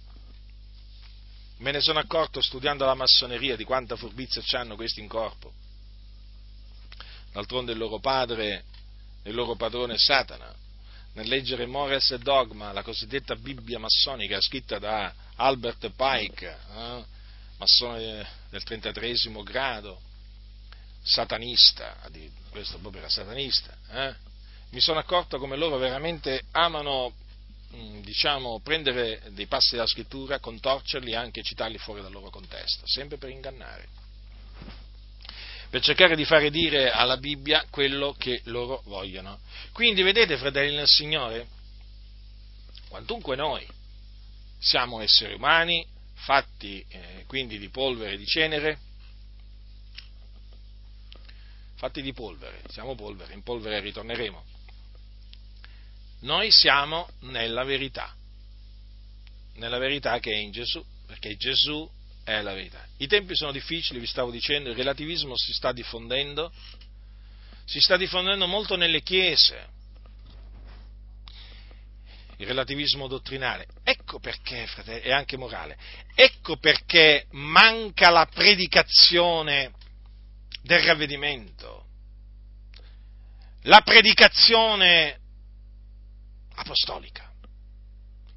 Me ne sono accorto studiando la massoneria di quanta furbizia c'hanno questi in corpo. D'altronde il loro padrone è Satana. Nel leggere Mores e Dogma, la cosiddetta Bibbia massonica scritta da Albert Pike, massone del 33° grado, satanista, questo proprio era satanista, mi sono accorto come loro veramente amano, diciamo, prendere dei passi della scrittura, contorcerli e anche citarli fuori dal loro contesto, sempre per ingannare, per cercare di fare dire alla Bibbia quello che loro vogliono. Quindi vedete, fratelli nel Signore, quantunque noi siamo esseri umani, fatti quindi di polvere e di cenere, fatti di polvere, siamo polvere, in polvere ritorneremo. Noi siamo nella verità che è in Gesù, perché Gesù è la verità. I tempi sono difficili, vi stavo dicendo, il relativismo si sta diffondendo molto nelle chiese, il relativismo dottrinale. Ecco perché, fratelli, è anche morale, ecco perché manca la predicazione del ravvedimento, la predicazione apostolica.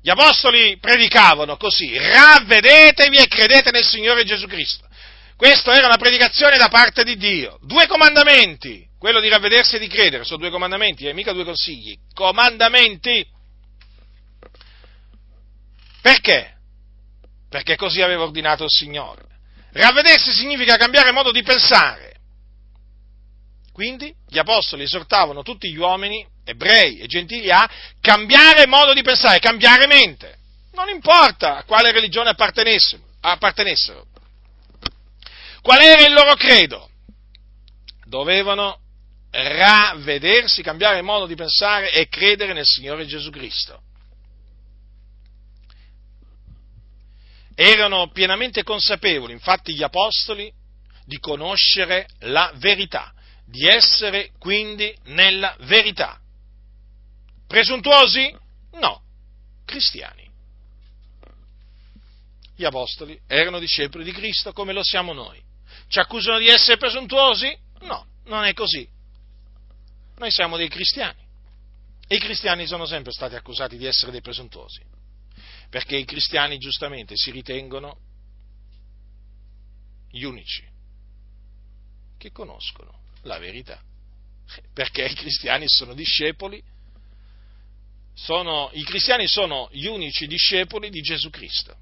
Gli apostoli predicavano così: ravvedetevi e credete nel Signore Gesù Cristo. Questa era la predicazione da parte di Dio. 2 comandamenti, quello di ravvedersi e di credere, sono 2 comandamenti, e mica 2 consigli. Comandamenti. Perché? Perché così aveva ordinato il Signore. Ravvedersi significa cambiare modo di pensare. Quindi gli apostoli esortavano tutti gli uomini, ebrei e gentili, a cambiare modo di pensare, cambiare mente. Non importa a quale religione appartenessero, qual era il loro credo, dovevano ravvedersi, cambiare modo di pensare e credere nel Signore Gesù Cristo. Erano pienamente consapevoli, infatti, gli apostoli, di conoscere la verità, di essere quindi nella verità. Presuntuosi? No, cristiani. Gli apostoli erano discepoli di Cristo come lo siamo noi. Ci accusano di essere presuntuosi? No, non è così. Noi siamo dei cristiani. E i cristiani sono sempre stati accusati di essere dei presuntuosi, perché i cristiani giustamente si ritengono gli unici che conoscono la verità, perché i cristiani sono gli unici discepoli di Gesù Cristo.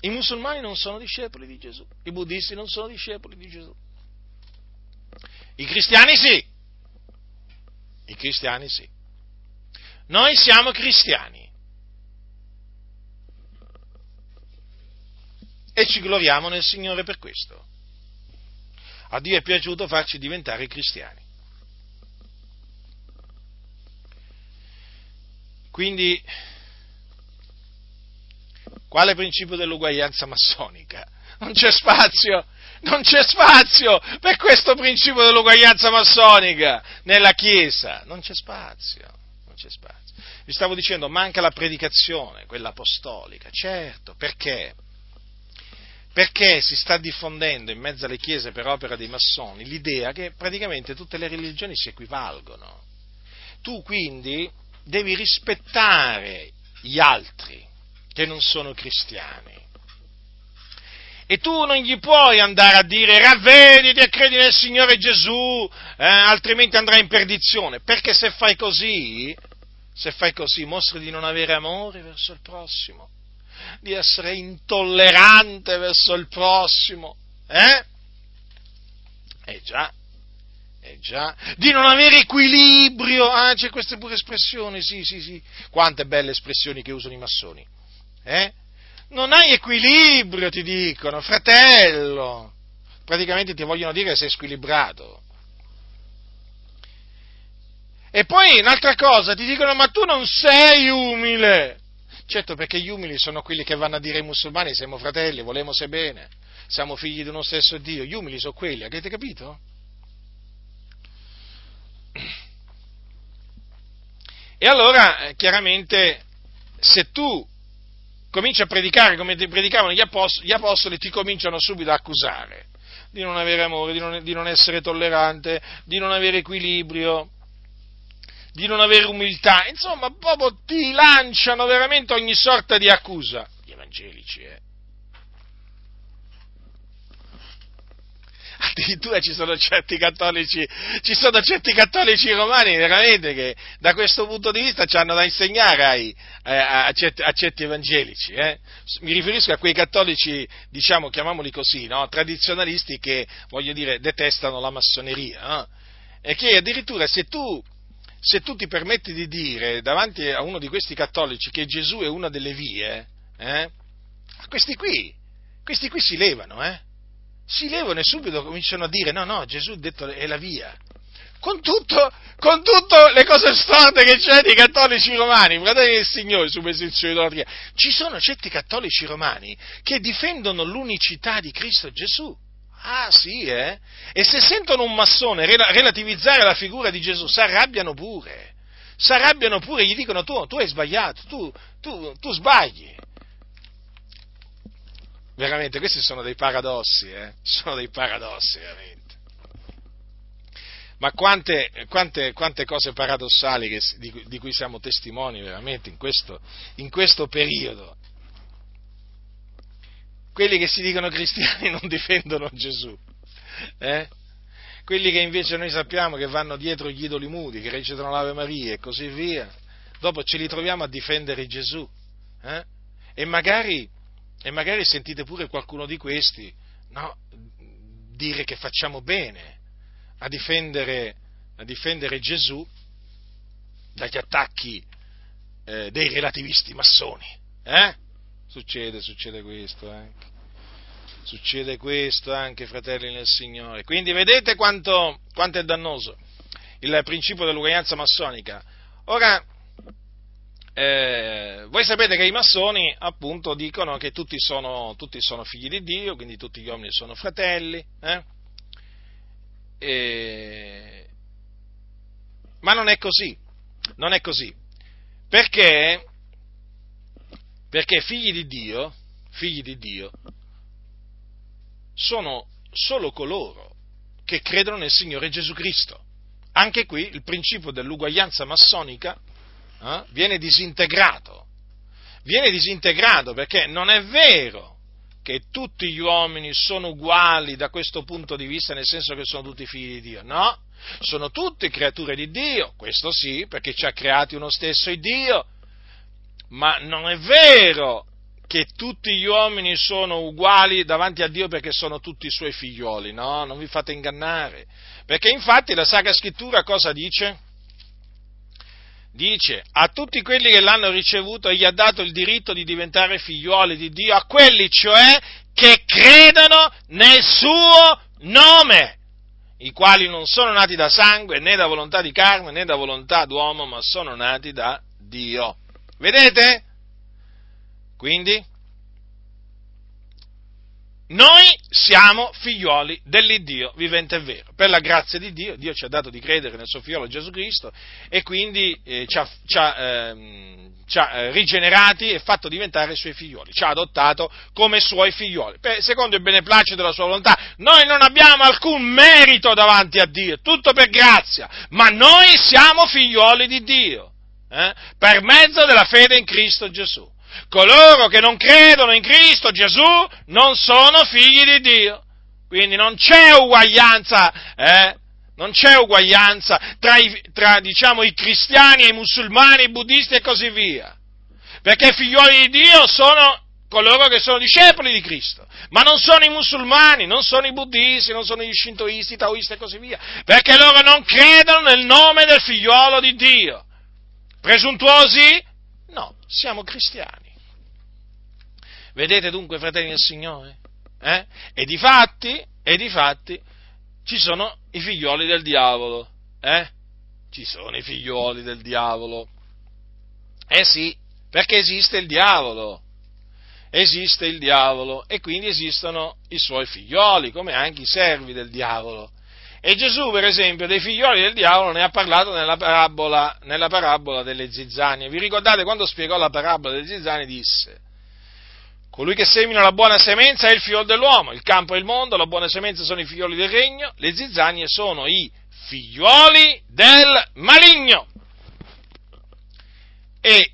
I musulmani non sono discepoli di Gesù, i buddisti non sono discepoli di Gesù. I cristiani sì. Noi siamo cristiani e ci gloriamo nel Signore per questo. A Dio è piaciuto farci diventare cristiani. Quindi, quale principio dell'uguaglianza massonica? Non c'è spazio per questo principio dell'uguaglianza massonica nella Chiesa. Non c'è spazio. Vi stavo dicendo, manca la predicazione, quella apostolica. Certo, perché? Perché si sta diffondendo in mezzo alle chiese, per opera dei massoni, l'idea che praticamente tutte le religioni si equivalgono. Tu quindi devi rispettare gli altri che non sono cristiani. E tu non gli puoi andare a dire: ravvediti e credi nel Signore Gesù, altrimenti andrai in perdizione. Perché se fai così, mostri di non avere amore verso il prossimo, di essere intollerante verso il prossimo, eh già, di non avere equilibrio, c'è questa pure espressione, sì, quante belle espressioni che usano i massoni, non hai equilibrio, ti dicono, fratello, praticamente ti vogliono dire che sei squilibrato. E poi un'altra cosa, ti dicono: ma tu non sei umile. Certo, perché gli umili sono quelli che vanno a dire ai musulmani: siamo fratelli, volemo se bene, siamo figli di uno stesso Dio. Gli umili sono quelli, avete capito? E allora, chiaramente, se tu cominci a predicare come predicavano gli apostoli, ti cominciano subito a accusare di non avere amore, di non essere tollerante, di non avere equilibrio, di non avere umiltà, insomma proprio ti lanciano veramente ogni sorta di accusa, gli evangelici, Addirittura ci sono certi cattolici romani veramente che da questo punto di vista ci hanno da insegnare a certi evangelici. Mi riferisco a quei cattolici, diciamo, chiamiamoli così, no? Tradizionalisti che, voglio dire, detestano la massoneria, no? E che addirittura se tu ti permetti di dire davanti a uno di questi cattolici che Gesù è una delle vie, questi qui si levano, Si levano e subito cominciano a dire no, Gesù ha detto è la via. Con tutto le cose storte che c'è dei cattolici romani, fratelli del Signore, superstizione idolatria. Ci sono certi cattolici romani che difendono l'unicità di Cristo Gesù. Ah sì, E se sentono un massone relativizzare la figura di Gesù, s'arrabbiano pure, gli dicono tu hai sbagliato, tu sbagli. Veramente, questi sono dei paradossi, veramente. Ma quante cose paradossali di cui siamo testimoni veramente in questo periodo. Quelli che si dicono cristiani non difendono Gesù, Quelli che invece noi sappiamo che vanno dietro gli idoli muti, che recitano l'Ave Maria e così via, dopo ce li troviamo a difendere Gesù, E magari sentite pure qualcuno di questi, no, dire che facciamo bene a difendere Gesù dagli attacchi dei relativisti massoni. Succede questo anche, fratelli nel Signore. Quindi vedete quanto è dannoso il principio dell'uguaglianza massonica. Ora, voi sapete che i massoni appunto dicono che tutti sono figli di Dio, quindi tutti gli uomini sono fratelli, ma non è così, perché figli di Dio sono solo coloro che credono nel Signore Gesù Cristo. Anche qui il principio dell'uguaglianza massonica viene disintegrato, perché non è vero che tutti gli uomini sono uguali da questo punto di vista, nel senso che sono tutti figli di Dio, no, sono tutti creature di Dio, questo sì, perché ci ha creati uno stesso Dio, ma non è vero che tutti gli uomini sono uguali davanti a Dio perché sono tutti i suoi figlioli, no, non vi fate ingannare, perché infatti la Sacra Scrittura cosa dice? Dice, a tutti quelli che l'hanno ricevuto egli ha dato il diritto di diventare figlioli di Dio, a quelli cioè che credono nel suo nome, i quali non sono nati da sangue, né da volontà di carne, né da volontà d'uomo, ma sono nati da Dio. Vedete? Quindi, noi siamo figlioli dell'Iddio vivente e vero. Per la grazia di Dio, Dio ci ha dato di credere nel suo figliolo Gesù Cristo e quindi ci ha rigenerati e fatto diventare i suoi figlioli, ci ha adottato come suoi figlioli, secondo il beneplacito della sua volontà. Noi non abbiamo alcun merito davanti a Dio, tutto per grazia, ma noi siamo figlioli di Dio, per mezzo della fede in Cristo Gesù. Coloro che non credono in Cristo Gesù non sono figli di Dio, quindi non c'è uguaglianza tra diciamo, i cristiani e i musulmani, i buddisti e così via, perché figlioli di Dio sono coloro che sono discepoli di Cristo, ma non sono i musulmani, non sono i buddisti, non sono gli shintoisti, i taoisti e così via, perché loro non credono nel nome del figliolo di Dio. Presuntuosi? No, siamo cristiani. Vedete dunque, fratelli del Signore? E difatti ci sono i figlioli del diavolo, sì, perché esiste il diavolo e quindi esistono i suoi figlioli, come anche i servi del diavolo. E Gesù, per esempio, dei figlioli del diavolo ne ha parlato nella parabola delle zizzanie. Vi ricordate quando spiegò la parabola delle zizzanie? Disse: Colui che semina la buona semenza è il figlio dell'uomo, il campo è il mondo, la buona semenza sono i figlioli del regno, le zizzagne sono i figlioli del maligno. E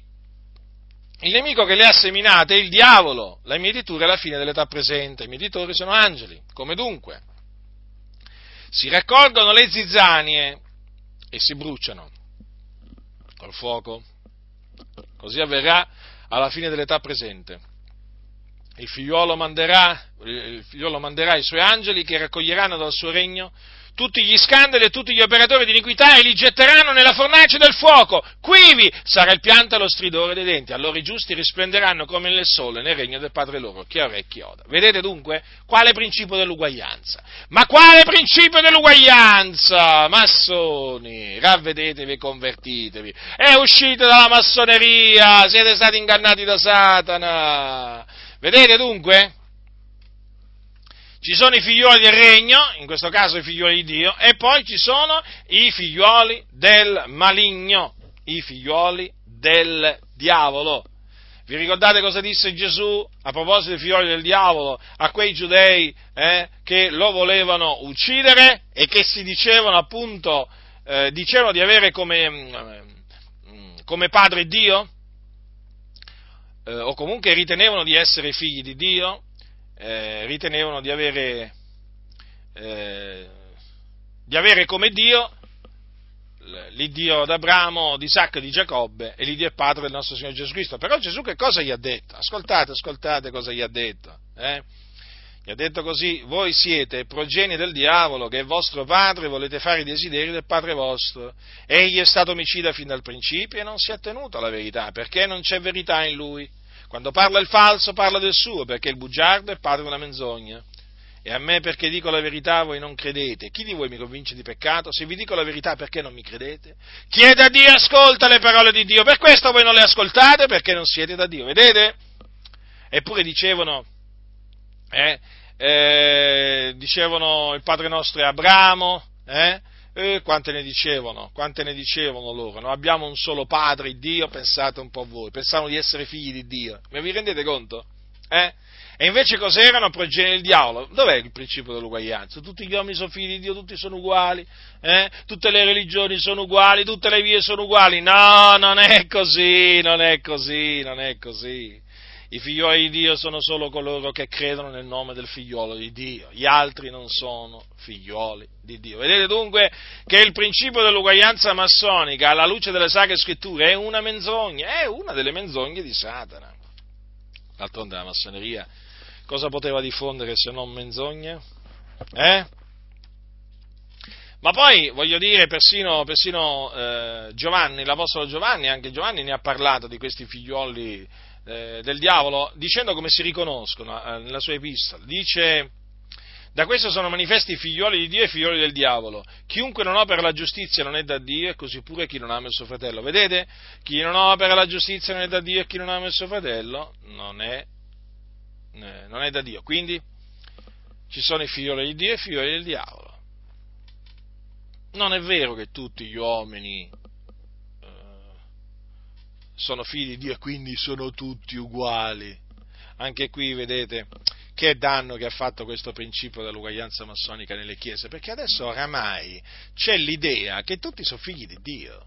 il nemico che le ha seminate è il diavolo, la mietitura è la fine dell'età presente, i mietitori sono angeli. Come dunque? Si raccolgono le zizzanie e si bruciano col fuoco. Così avverrà alla fine dell'età presente. Il figliolo manderà i suoi angeli che raccoglieranno dal suo regno tutti gli scandali e tutti gli operatori di iniquità e li getteranno nella fornace del fuoco. Quivi sarà il pianto e lo stridore dei denti. Allora i giusti risplenderanno come il sole nel regno del Padre loro. Chi ha orecchi oda. Vedete dunque quale principio dell'uguaglianza? Ma quale principio dell'uguaglianza? Massoni, ravvedetevi e convertitevi. E uscite dalla massoneria, siete stati ingannati da Satana. Vedete dunque? Ci sono i figlioli del regno, in questo caso i figlioli di Dio, e poi ci sono i figlioli del maligno, i figlioli del diavolo. Vi ricordate cosa disse Gesù a proposito dei figlioli del diavolo a quei giudei che lo volevano uccidere e che si dicevano appunto, dicevano di avere come padre Dio, o comunque ritenevano di essere figli di Dio? Ritenevano di avere come Dio l'Iddio d'Abramo, di Isacco e di Giacobbe e l'Iddio e Padre del nostro Signore Gesù Cristo. Però Gesù che cosa gli ha detto? Ascoltate cosa gli ha detto. Gli ha detto così: voi siete progenie del diavolo, che è vostro padre, volete fare i desideri del padre vostro. Egli è stato omicida fin dal principio e non si è tenuto alla verità, perché non c'è verità in lui. Quando parla il falso parla del suo, perché il bugiardo è padre della menzogna. E a me perché dico la verità voi non credete? Chi di voi mi convince di peccato? Se vi dico la verità perché non mi credete? Chi è da Dio ascolta le parole di Dio, per questo voi non le ascoltate, perché non siete da Dio, vedete? Eppure dicevano il padre nostro è Abramo, Quante ne dicevano loro? No? Abbiamo un solo padre, Dio, pensate un po' voi, pensavano di essere figli di Dio, ma vi rendete conto? E invece cos'erano? Progenie del diavolo. Dov'è il principio dell'uguaglianza? Tutti gli uomini sono figli di Dio, tutti sono uguali, tutte le religioni sono uguali, tutte le vie sono uguali. No, non è così. I figlioli di Dio sono solo coloro che credono nel nome del figliolo di Dio, gli altri non sono figlioli di Dio. Vedete dunque che il principio dell'uguaglianza massonica, alla luce delle sacre scritture, è una menzogna, è una delle menzogne di Satana. D'altronde la massoneria cosa poteva diffondere se non menzogne? Ma poi, voglio dire, persino Giovanni, l'apostolo Giovanni, anche Giovanni ne ha parlato di questi figlioli del diavolo, dicendo come si riconoscono nella sua epistola. Dice: da questo sono manifesti i figlioli di Dio e i figlioli del diavolo. Chiunque non opera la giustizia non è da Dio, e così pure chi non ama il suo fratello. Vedete? Chi non opera la giustizia non è da Dio, e chi non ama il suo fratello non è da Dio. Quindi ci sono i figlioli di Dio e i figlioli del diavolo. Non è vero che tutti gli uomini sono figli di Dio e quindi sono tutti uguali. Anche qui vedete che danno che ha fatto questo principio dell'uguaglianza massonica nelle chiese, perché adesso oramai c'è l'idea che tutti sono figli di Dio.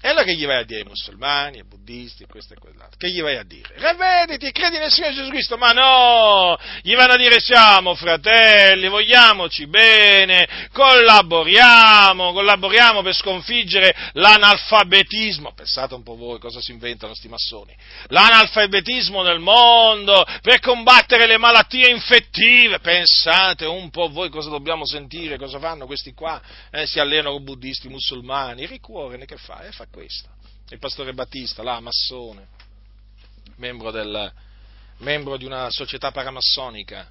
E allora che gli vai a dire ai musulmani, ai buddisti, a questo e quell'altro? Che gli vai a dire? Ravvediti e credi nel Signore Gesù Cristo? Ma no! Gli vanno a dire: siamo fratelli, vogliamoci bene, collaboriamo per sconfiggere l'analfabetismo. Pensate un po' voi cosa si inventano sti massoni. L'analfabetismo nel mondo, per combattere le malattie infettive. Pensate un po' voi cosa dobbiamo sentire, cosa fanno questi qua? Si allenano con buddisti, musulmani, ricuorene, che fa? Fa questo, il pastore Battista, là, massone, membro di una società paramassonica,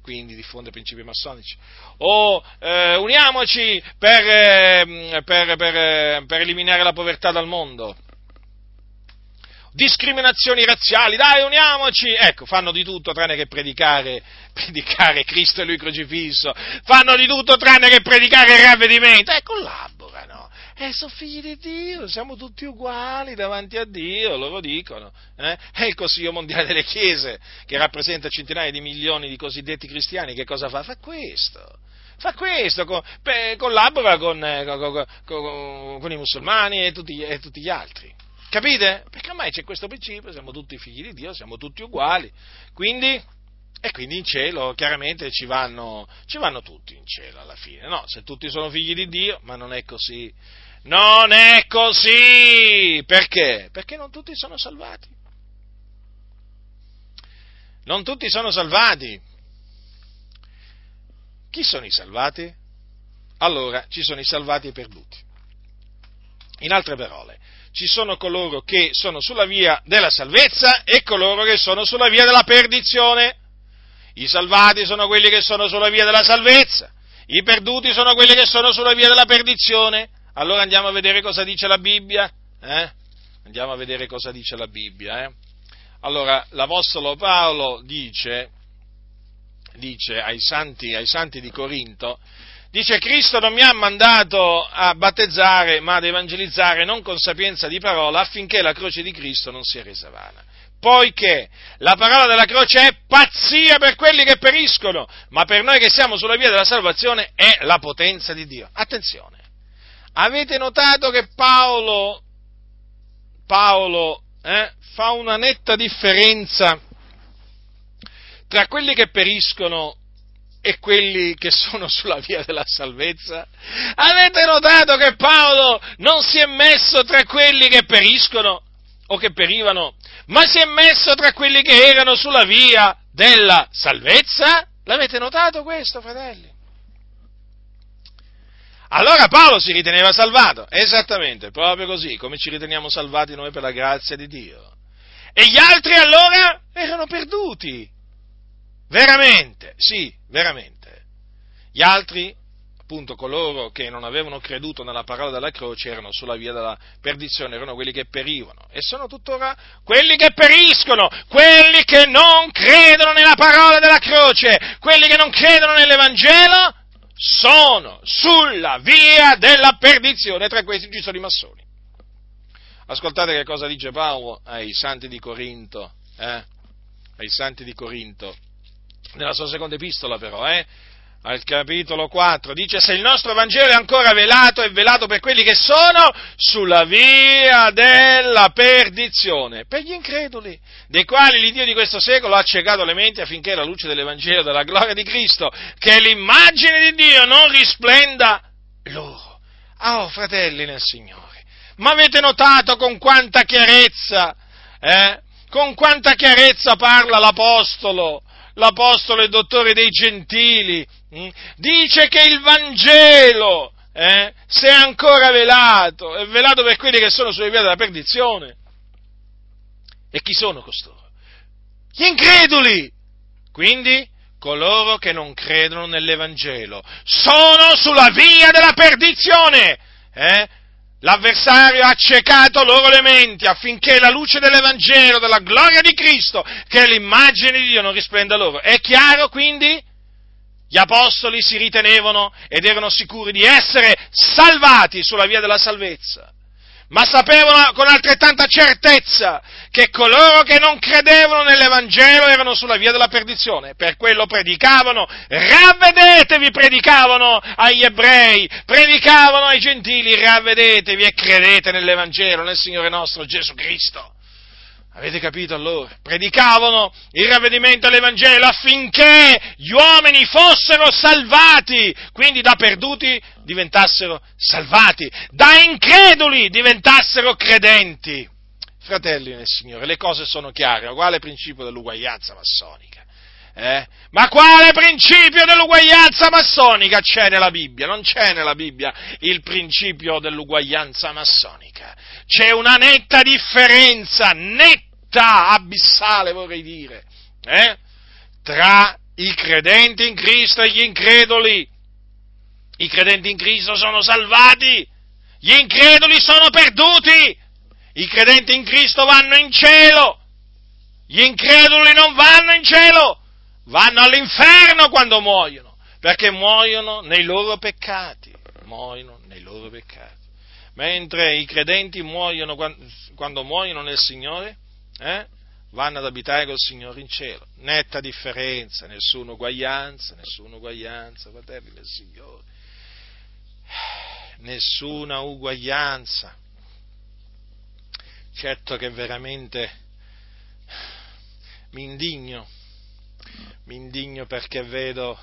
quindi diffonde principi massonici. Uniamoci per eliminare la povertà dal mondo. Discriminazioni razziali, dai, uniamoci! Ecco, fanno di tutto tranne che predicare Cristo e Lui crocifisso, fanno di tutto tranne che predicare il ravvedimento, collaborano. sono figli di Dio, siamo tutti uguali davanti a Dio, loro dicono. È il Consiglio Mondiale delle Chiese, che rappresenta centinaia di milioni di cosiddetti cristiani, che cosa fa? Fa questo, collabora con i musulmani e tutti gli altri. Capite? Perché ormai c'è questo principio, siamo tutti figli di Dio, siamo tutti uguali, quindi in cielo chiaramente ci vanno tutti in cielo alla fine, no? Se tutti sono figli di Dio, ma non è così, perché? Perché non tutti sono salvati, Chi sono i salvati? Allora, ci sono i salvati e i perduti. In altre parole, ci sono coloro che sono sulla via della salvezza e coloro che sono sulla via della perdizione. I salvati sono quelli che sono sulla via della salvezza, i perduti sono quelli che sono sulla via della perdizione. Allora andiamo a vedere cosa dice la Bibbia. Allora, l'Apostolo Paolo dice ai santi di Corinto, dice: Cristo non mi ha mandato a battezzare, ma ad evangelizzare, non con sapienza di parola, affinché la croce di Cristo non sia resa vana. Poiché la parola della croce è pazzia per quelli che periscono, ma per noi che siamo sulla via della salvazione è la potenza di Dio. Attenzione, avete notato che Paolo fa una netta differenza tra quelli che periscono e quelli che sono sulla via della salvezza? Avete notato che Paolo non si è messo tra quelli che periscono o che perivano, ma si è messo tra quelli che erano sulla via della salvezza? L'avete notato questo, fratelli? Allora Paolo si riteneva salvato, esattamente, proprio così, come ci riteniamo salvati noi per la grazia di Dio. E gli altri allora erano perduti. Veramente, sì, veramente. Gli altri, appunto, coloro che non avevano creduto nella parola della croce, erano sulla via della perdizione, erano quelli che perivano, e sono tuttora quelli che periscono, quelli che non credono nella parola della croce, quelli che non credono nell'Evangelo, sono sulla via della perdizione. Tra questi ci sono i massoni. Ascoltate che cosa dice Paolo ai santi di Corinto, nella sua seconda epistola, però, al capitolo 4, dice: se il nostro Vangelo è ancora velato, è velato per quelli che sono sulla via della perdizione, per gli increduli, dei quali l'Iddio di questo secolo ha accecato le menti affinché la luce dell'Evangelo della gloria di Cristo, che è l'immagine di Dio, non risplenda loro. Oh, fratelli nel Signore, ma avete notato con quanta chiarezza, parla l'Apostolo e dottore dei gentili? Dice che il Vangelo, se è ancora velato, è velato per quelli che sono sulle vie della perdizione. E chi sono costoro? Gli increduli! Quindi, coloro che non credono nell'Evangelo sono sulla via della perdizione! L'avversario ha accecato loro le menti affinché la luce dell'Evangelo, della gloria di Cristo, che è l'immagine di Dio, non risplenda loro. È chiaro, quindi? Gli apostoli si ritenevano ed erano sicuri di essere salvati sulla via della salvezza, ma sapevano con altrettanta certezza che coloro che non credevano nell'Evangelo erano sulla via della perdizione. Per quello predicavano: ravvedetevi, predicavano agli ebrei, predicavano ai gentili: ravvedetevi e credete nell'Evangelo, nel Signore nostro Gesù Cristo. Avete capito allora? Predicavano il ravvedimento all'Evangelo affinché gli uomini fossero salvati, quindi da perduti diventassero salvati, da increduli diventassero credenti. Fratelli nel Signore, le cose sono chiare. Quale principio dell'uguaglianza massonica? Ma quale principio dell'uguaglianza massonica c'è nella Bibbia? Non c'è nella Bibbia il principio dell'uguaglianza massonica. C'è una netta differenza, netta, abissale vorrei dire, tra i credenti in Cristo e gli increduli. I credenti in Cristo sono salvati, gli increduli sono perduti. I credenti in Cristo vanno in cielo, gli increduli non vanno in cielo, vanno all'inferno quando muoiono, perché muoiono nei loro peccati. mentre i credenti muoiono, quando muoiono nel Signore, vanno ad abitare col Signore in cielo. Netta differenza, nessuna uguaglianza, fratelli del Signore, nessuna uguaglianza. Certo che veramente mi indigno perché vedo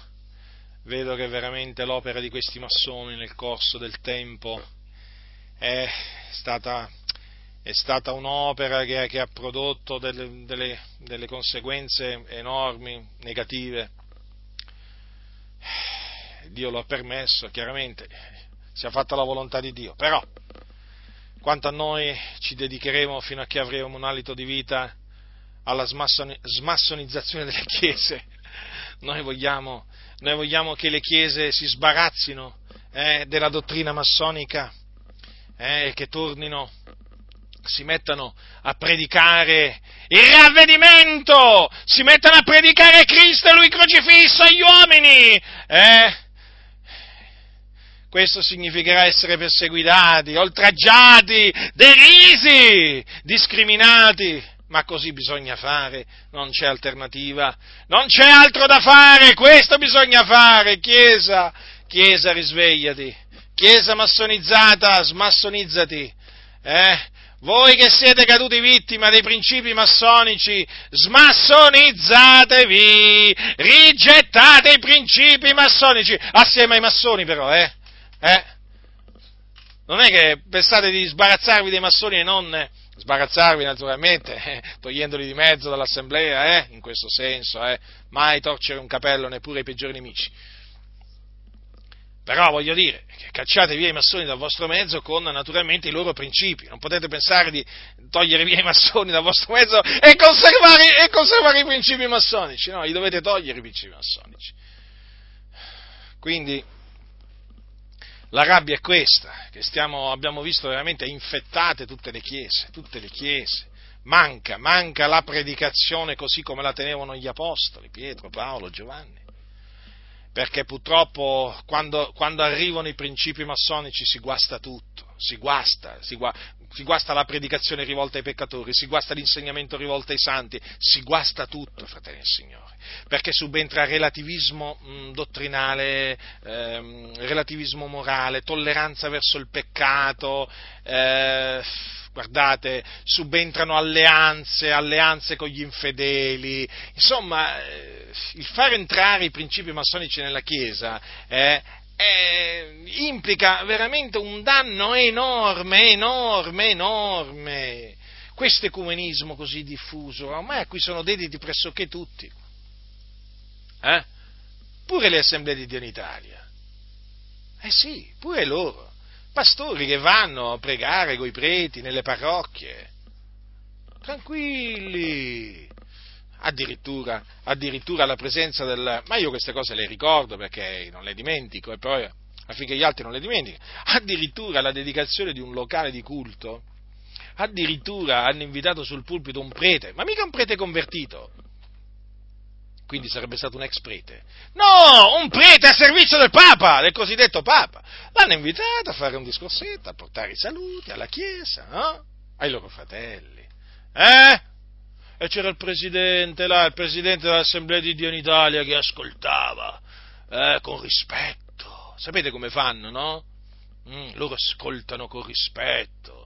che veramente l'opera di questi massoni nel corso del tempo è stata un'opera che ha prodotto delle conseguenze enormi, negative. Dio lo ha permesso, chiaramente si è fatta la volontà di Dio, però quanto a noi ci dedicheremo fino a che avremo un alito di vita alla smassonizzazione delle chiese. Noi vogliamo che le chiese si sbarazzino della dottrina massonica e che tornino, si mettano a predicare il ravvedimento, si mettano a predicare Cristo e Lui crocifisso agli uomini. Questo significherà essere perseguitati, oltraggiati, derisi, discriminati. Ma così bisogna fare, non c'è alternativa, non c'è altro da fare, questo bisogna fare. Chiesa risvegliati, Chiesa massonizzata, smassonizzati, voi che siete caduti vittima dei principi massonici, smassonizzatevi, rigettate i principi massonici, assieme ai massoni però, non è che pensate di sbarazzarvi dei massoni e non... sbarazzarvi naturalmente, togliendoli di mezzo dall'assemblea, in questo senso, mai torcere un capello neppure ai peggiori nemici. Però voglio dire, cacciate via i massoni dal vostro mezzo con naturalmente i loro principi, non potete pensare di togliere via i massoni dal vostro mezzo e conservare i principi massonici, no, li dovete togliere i principi massonici. Quindi la rabbia è questa, che abbiamo visto veramente infettate tutte le chiese, manca la predicazione così come la tenevano gli apostoli, Pietro, Paolo, Giovanni, perché purtroppo quando arrivano i principi massonici si guasta tutto, si guasta la predicazione rivolta ai peccatori, si guasta l'insegnamento rivolto ai santi, si guasta tutto, fratelli del Signore, perché subentra relativismo dottrinale, relativismo morale, tolleranza verso il peccato, guardate, subentrano alleanze con gli infedeli, insomma, il far entrare i principi massonici nella Chiesa implica veramente un danno enorme. Questo ecumenismo così diffuso, ormai a cui sono dediti pressoché tutti, pure le Assemblee di Dio in Italia, sì, pure loro, pastori che vanno a pregare coi preti nelle parrocchie, tranquilli, addirittura la presenza del... ma io queste cose le ricordo perché non le dimentico, e poi affinché gli altri non le dimentichino, addirittura la dedicazione di un locale di culto, addirittura hanno invitato sul pulpito un prete, ma mica un prete convertito, quindi sarebbe stato un ex prete, no, un prete a servizio del Papa, del cosiddetto Papa, l'hanno invitato a fare un discorsetto, a portare i saluti alla Chiesa, no? Ai loro fratelli, E c'era il presidente là, il presidente dell'Assemblea di Dio in Italia che ascoltava, con rispetto. Sapete come fanno, no? Loro ascoltano con rispetto.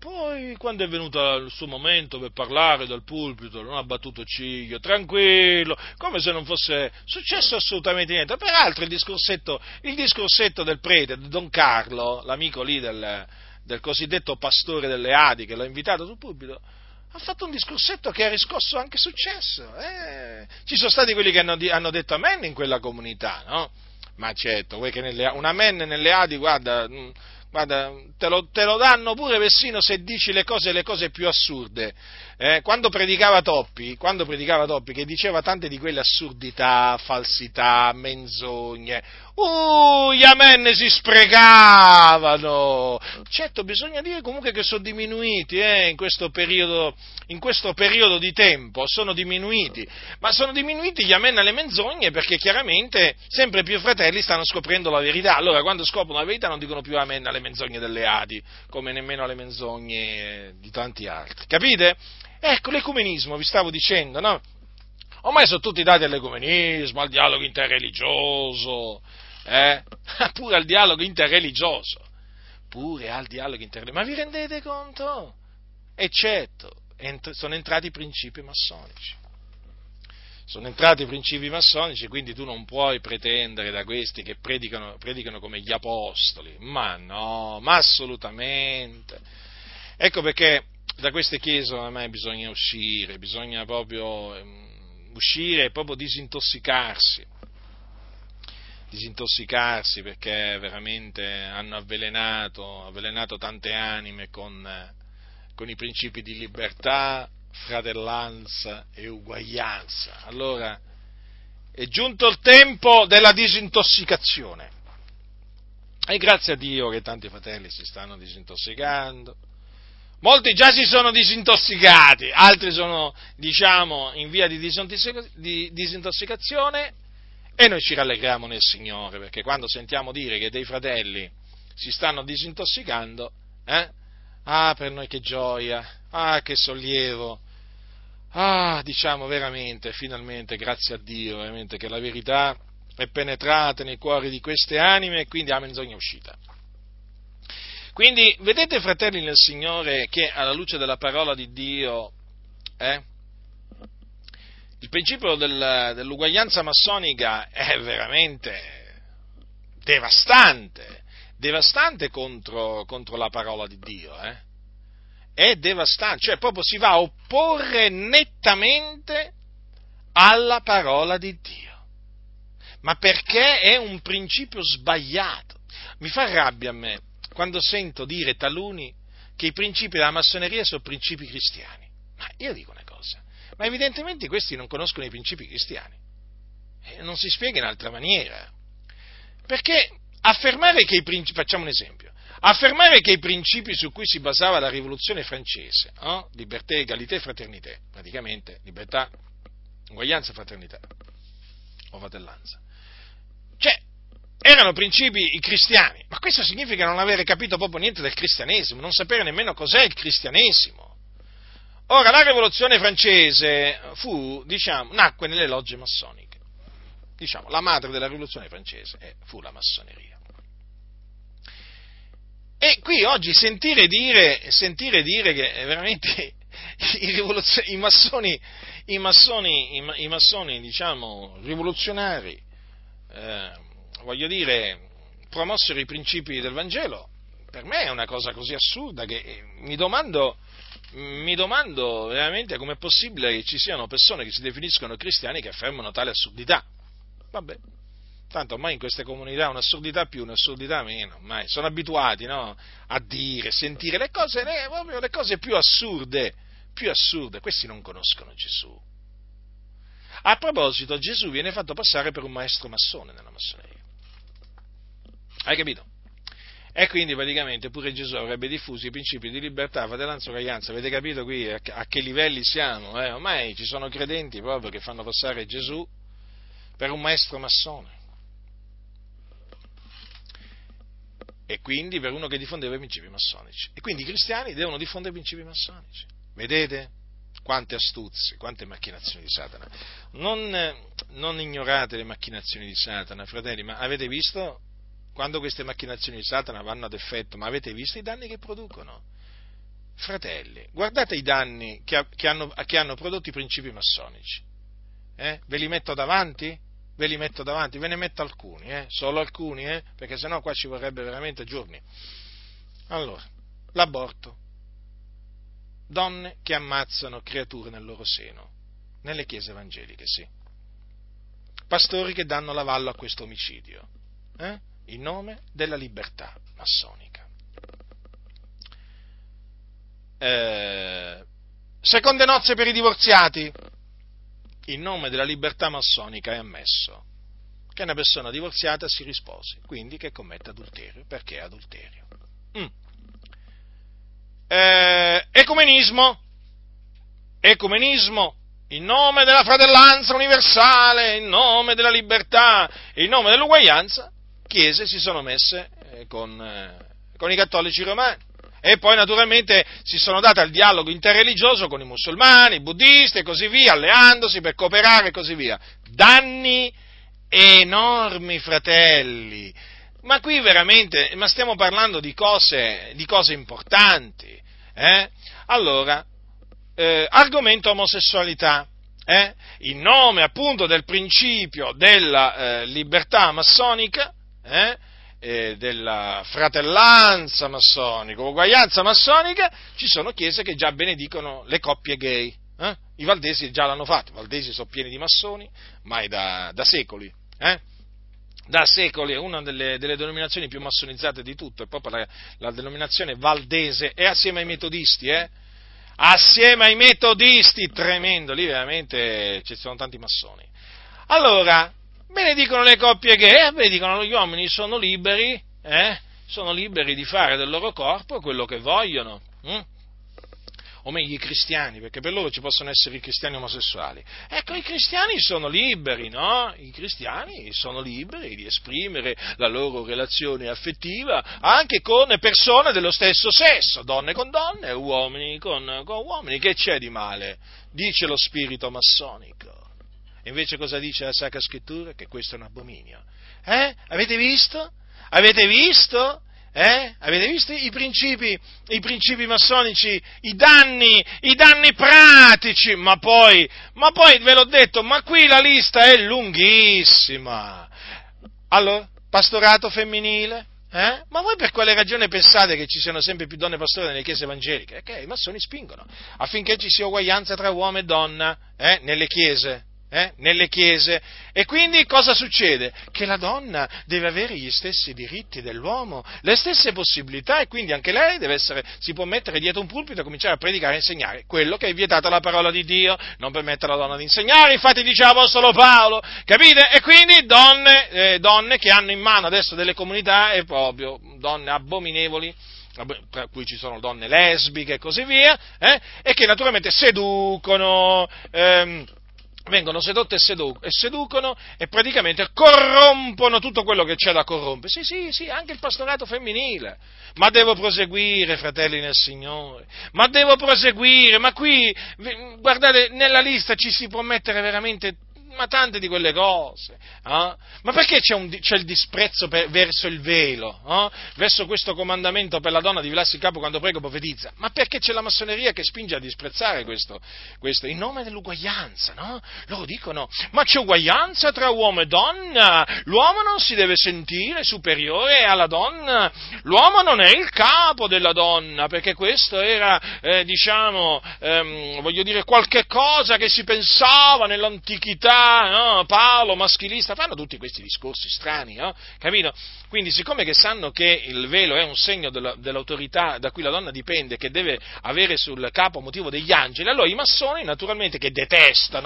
Poi, quando è venuto il suo momento per parlare dal pulpito, non ha battuto ciglio, tranquillo, come se non fosse successo assolutamente niente. Peraltro il discorsetto del prete, Don Carlo, l'amico lì del cosiddetto pastore delle Adi, che l'ha invitato sul pulpito, ha fatto un discorsetto che ha riscosso anche successo. Ci sono stati quelli che hanno detto amen in quella comunità, no? Ma certo, vuoi che un amen nelle Adi, guarda, te lo danno pure persino se dici le cose più assurde. Quando predicava Toppi, che diceva tante di quelle assurdità, falsità, menzogne, Gli amen si sprecavano. Certo, bisogna dire comunque che sono diminuiti in questo periodo di tempo, sono diminuiti, ma sono diminuiti gli amen alle menzogne, perché chiaramente sempre più fratelli stanno scoprendo la verità. Allora, quando scoprono la verità non dicono più amen alle menzogne delle leati, come nemmeno alle menzogne di tanti altri, capite? Ecco, l'ecumenismo, vi stavo dicendo, no? Ormai sono tutti dati all'ecumenismo, al dialogo interreligioso, pure al dialogo interreligioso, ma vi rendete conto? Eccetto, sono entrati i principi massonici. Quindi tu non puoi pretendere da questi che predicano come gli apostoli, ma no, ma assolutamente. Ecco perché da queste chiese ormai bisogna uscire, bisogna proprio uscire e proprio disintossicarsi, perché veramente hanno avvelenato tante anime con i principi di libertà, fratellanza e uguaglianza. Allora è giunto il tempo della disintossicazione, e grazie a Dio che tanti fratelli si stanno disintossicando. Molti già si sono disintossicati, altri sono, diciamo, in via di disintossicazione, e noi ci rallegriamo nel Signore, perché quando sentiamo dire che dei fratelli si stanno disintossicando, per noi che gioia, che sollievo, diciamo veramente, finalmente, grazie a Dio, veramente che la verità è penetrata nei cuori di queste anime, e quindi la menzogna è uscita. Quindi, vedete, fratelli nel Signore, che alla luce della parola di Dio, il principio dell'uguaglianza massonica è veramente devastante contro la parola di Dio, È devastante, cioè proprio si va a opporre nettamente alla parola di Dio. Ma perché è un principio sbagliato? Mi fa rabbia a me quando sento dire taluni che i principi della massoneria sono principi cristiani. Ma io dico una cosa, ma evidentemente questi non conoscono i principi cristiani, non si spiega in altra maniera, perché affermare che i principi, facciamo un esempio, affermare che i principi su cui si basava la rivoluzione francese, libertà, egalità e fraternità, praticamente libertà, uguaglianza, fraternità o fratellanza, cioè erano principi cristiani, ma questo significa non avere capito proprio niente del cristianesimo, non sapere nemmeno cos'è il cristianesimo. Ora, la rivoluzione francese nacque nelle logge massoniche. Diciamo, la madre della rivoluzione francese fu la massoneria. E qui oggi sentire dire che veramente i massoni, diciamo, rivoluzionari, promossero i principi del Vangelo, per me è una cosa così assurda che mi domando veramente com'è possibile che ci siano persone che si definiscono cristiani che affermano tale assurdità. Vabbè, tanto ormai in queste comunità un'assurdità più, un'assurdità meno, ormai sono abituati, no, a dire, sentire le cose, proprio le cose più assurde. Questi non conoscono Gesù. A proposito, Gesù viene fatto passare per un maestro massone nella massoneria. Hai capito? E quindi praticamente pure Gesù avrebbe diffuso i principi di libertà, fratellanza e uguaglianza. Avete capito qui a che livelli siamo? Ormai ci sono credenti proprio che fanno passare Gesù per un maestro massone, e quindi per uno che diffondeva i principi massonici. E quindi i cristiani devono diffondere i principi massonici. Vedete? Quante astuzie, quante macchinazioni di Satana. Non ignorate le macchinazioni di Satana, fratelli, ma avete visto quando queste macchinazioni di Satana vanno ad effetto? Ma avete visto i danni che producono? Fratelli, guardate i danni che hanno prodotto i principi massonici. Ve li metto davanti? Ve ne metto alcuni, solo alcuni, perché sennò qua ci vorrebbe veramente giorni. Allora, l'aborto. Donne che ammazzano creature nel loro seno, nelle chiese evangeliche, sì. Pastori che danno l'avallo a questo omicidio, in nome della libertà massonica. Seconde nozze per i divorziati, in nome della libertà massonica è ammesso. che una persona divorziata si risposi, quindi che commetta adulterio, perché è adulterio. Ecumenismo, in nome della fratellanza universale, in nome della libertà, in nome dell'uguaglianza, chiese si sono messe con i cattolici romani. E poi naturalmente si sono date al dialogo interreligioso con i musulmani, i buddisti e così via, alleandosi per cooperare e così via. Danni enormi, fratelli. Ma qui veramente, ma stiamo parlando di cose importanti. Allora, argomento omosessualità. In nome appunto del principio della libertà massonica, della fratellanza massonica, uguaglianza massonica, ci sono chiese che già benedicono le coppie gay. I valdesi già l'hanno fatto, i valdesi sono pieni di massoni, mai da secoli. Da secoli è una delle denominazioni più massonizzate di tutto, è proprio la denominazione valdese, e assieme ai metodisti, tremendo, lì veramente ci sono tanti massoni. Allora, benedicono le coppie gay, benedicono gli uomini, sono liberi di fare del loro corpo quello che vogliono, o meglio i cristiani, perché per loro ci possono essere i cristiani omosessuali. Ecco, i cristiani sono liberi, no? I cristiani sono liberi di esprimere la loro relazione affettiva anche con persone dello stesso sesso, donne con donne, uomini con uomini, che c'è di male? Dice lo spirito massonico. Invece cosa dice la Sacra Scrittura? Che questo è un abominio. Avete visto? Avete visto i principi massonici, i danni pratici? Ma poi ve l'ho detto, ma qui la lista è lunghissima. Allora, pastorato femminile? Ma voi per quale ragione pensate che ci siano sempre più donne pastore nelle chiese evangeliche? Perché i massoni spingono affinché ci sia uguaglianza tra uomo e donna nelle chiese. E quindi cosa succede? Che la donna deve avere gli stessi diritti dell'uomo, le stesse possibilità, e quindi anche lei si può mettere dietro un pulpito e cominciare a predicare e insegnare quello che è vietato alla parola di Dio. Non permette alla donna di insegnare, infatti dice l'Apostolo Paolo, capite? E quindi donne che hanno in mano adesso delle comunità, e proprio donne abominevoli, tra cui ci sono donne lesbiche e così via, e che naturalmente seducono, vengono sedotte e seducono, e praticamente corrompono tutto quello che c'è da corrompere. Sì, anche il pastorato femminile. Ma devo proseguire, fratelli nel Signore. Ma qui, guardate, nella lista ci si può mettere veramente tante di quelle cose. Ma perché c'è il disprezzo verso il velo, verso questo comandamento per la donna di velarsi il capo quando prega o profetizza? Ma perché c'è la massoneria che spinge a disprezzare questo in nome dell'uguaglianza, no? Loro dicono, ma c'è uguaglianza tra uomo e donna, l'uomo non si deve sentire superiore alla donna, l'uomo non è il capo della donna, perché questo era, qualche cosa che si pensava nell'antichità. No, Paolo, maschilista, fanno tutti questi discorsi strani, no? Capito? Quindi, siccome che sanno che il velo è un segno dell'autorità da cui la donna dipende, che deve avere sul capo motivo degli angeli, allora i massoni naturalmente che detestano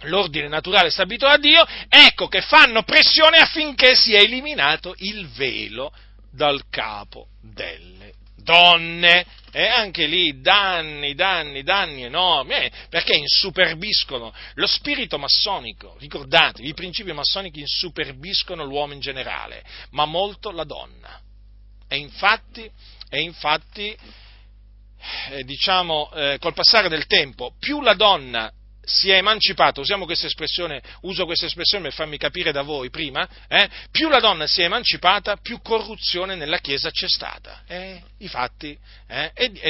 l'ordine naturale stabilito da Dio, ecco che fanno pressione affinché sia eliminato il velo dal capo delle donne. E anche lì danni enormi, perché insuperbiscono lo spirito massonico. Ricordatevi, i principi massonici insuperbiscono l'uomo in generale, ma molto la donna. E infatti, col passare del tempo, più la donna si è emancipata, uso questa espressione per farmi capire da voi prima, più la donna si è emancipata, più corruzione nella Chiesa c'è stata. E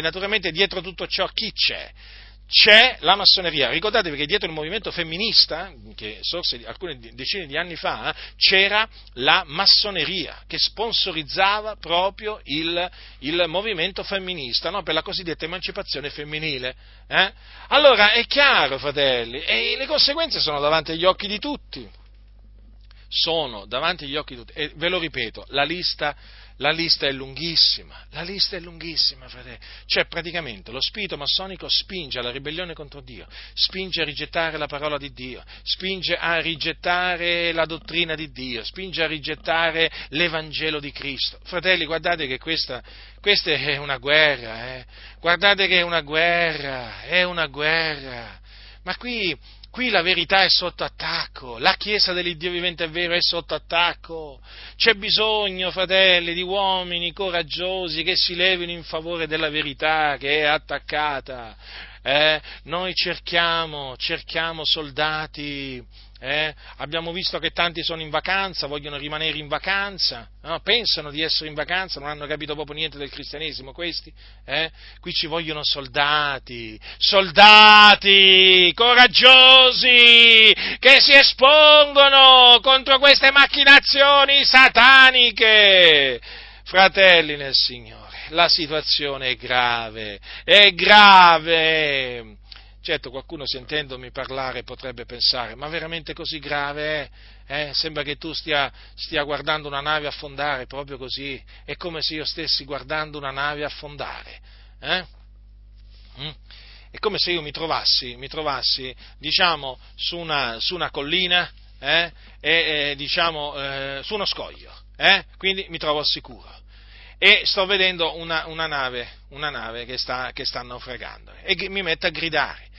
naturalmente dietro tutto ciò chi c'è? C'è la massoneria. Ricordatevi che dietro il movimento femminista, che sorse alcune decine di anni fa, c'era la massoneria che sponsorizzava proprio il movimento femminista, no? Per la cosiddetta emancipazione femminile. Allora è chiaro, fratelli, e le conseguenze sono davanti agli occhi di tutti. E ve lo ripeto, la lista La lista è lunghissima, fratelli. Cioè, praticamente, lo spirito massonico spinge alla ribellione contro Dio, spinge a rigettare la parola di Dio, spinge a rigettare la dottrina di Dio, spinge a rigettare l'Evangelo di Cristo. Fratelli, guardate che questa è una guerra, eh? Guardate che è una guerra. Ma qui la verità è sotto attacco, la Chiesa dell'Iddio vivente e vero è sotto attacco. C'è bisogno, fratelli, di uomini coraggiosi che si levino in favore della verità che è attaccata. Noi cerchiamo soldati. Abbiamo visto che tanti sono in vacanza, vogliono rimanere in vacanza, no? Pensano di essere in vacanza, non hanno capito proprio niente del cristianesimo questi, Qui ci vogliono soldati coraggiosi che si espongono contro queste macchinazioni sataniche. Fratelli nel Signore, la situazione è grave. Certo, qualcuno sentendomi parlare potrebbe pensare, ma veramente così grave è? Sembra che tu stia guardando una nave affondare, proprio così. È come se io stessi guardando una nave affondare. È come se io mi trovassi diciamo, su una collina, e su uno scoglio, quindi mi trovo al sicuro. E sto vedendo una nave che sta naufragando e mi metto a gridare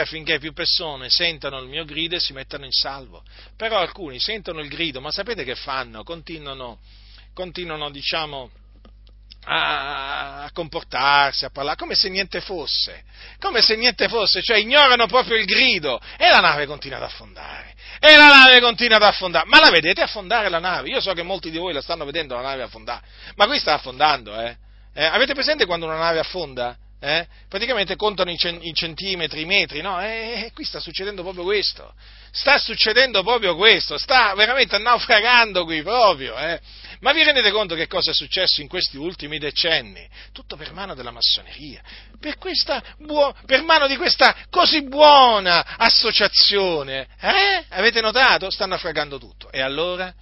affinché più persone sentano il mio grido e si mettano in salvo. Però alcuni sentono il grido, ma sapete che fanno? Continuano diciamo, a comportarsi, a parlare, come se niente fosse, cioè ignorano proprio il grido e la nave continua ad affondare. Ma la vedete affondare la nave? Io so che molti di voi la stanno vedendo la nave affondare, ma qui sta affondando, Avete presente quando una nave affonda? Praticamente contano i centimetri, i metri, no? Qui sta succedendo proprio questo. Sta veramente naufragando qui proprio, Ma vi rendete conto che cosa è successo in questi ultimi decenni? Tutto per mano della massoneria, per mano di questa così buona associazione, Avete notato? Sta naufragando tutto. E allora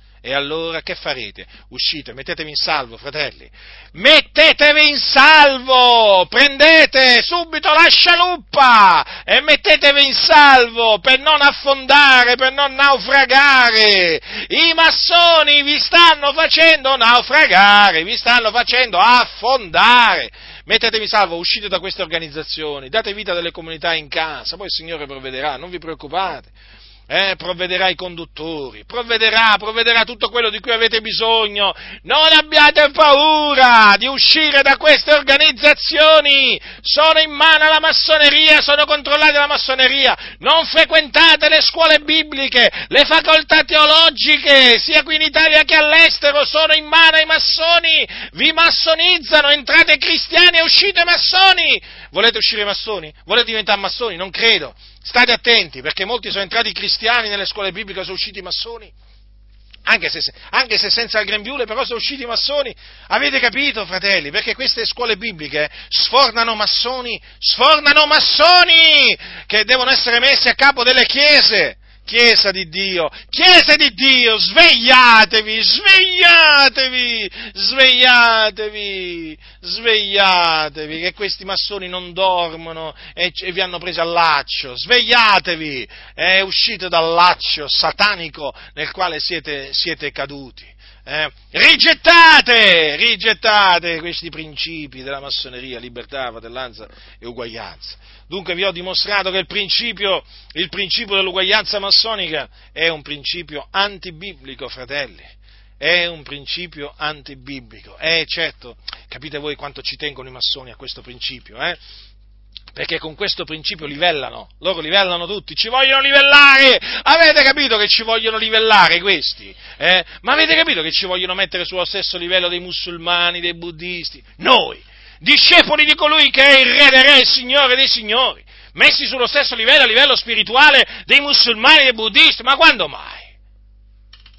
che farete? Uscite, mettetevi in salvo, fratelli. Mettetevi in salvo! Prendete subito la scialuppa e mettetevi in salvo per non affondare, per non naufragare. I massoni vi stanno facendo naufragare, vi stanno facendo affondare. Mettetevi in salvo, uscite da queste organizzazioni, date vita alle comunità in casa, poi il Signore provvederà, non vi preoccupate. Provvederà i conduttori, provvederà tutto quello di cui avete bisogno. Non abbiate paura di uscire da queste organizzazioni, sono in mano alla massoneria, sono controllati dalla massoneria. Non frequentate le scuole bibliche, le facoltà teologiche, sia qui in Italia che all'estero, sono in mano ai massoni, vi massonizzano, entrate cristiani e uscite massoni. Volete uscire massoni? Volete diventare massoni? Non credo. State attenti, perché molti sono entrati cristiani nelle scuole bibliche, sono usciti massoni, anche se senza il grembiule, però sono usciti massoni. Avete capito, fratelli? Perché queste scuole bibliche sfornano massoni che devono essere messi a capo delle chiese. Chiesa di Dio, svegliatevi, che questi massoni non dormono e vi hanno preso al laccio. Svegliatevi e uscite dal laccio satanico nel quale siete caduti. Rigettate questi principi della massoneria, libertà, fratellanza e uguaglianza. Dunque vi ho dimostrato che il principio dell'uguaglianza massonica è un principio antibiblico, fratelli, è un principio antibiblico. Certo, capite voi quanto ci tengono i massoni a questo principio, Perché con questo principio loro livellano tutti, ci vogliono livellare. Avete capito che ci vogliono livellare questi? Ma avete capito che ci vogliono mettere sullo stesso livello dei musulmani, dei buddisti? Noi, discepoli di colui che è il Re dei Re, il Signore dei Signori, messi sullo stesso livello, a livello spirituale, dei musulmani, dei buddisti, ma quando mai?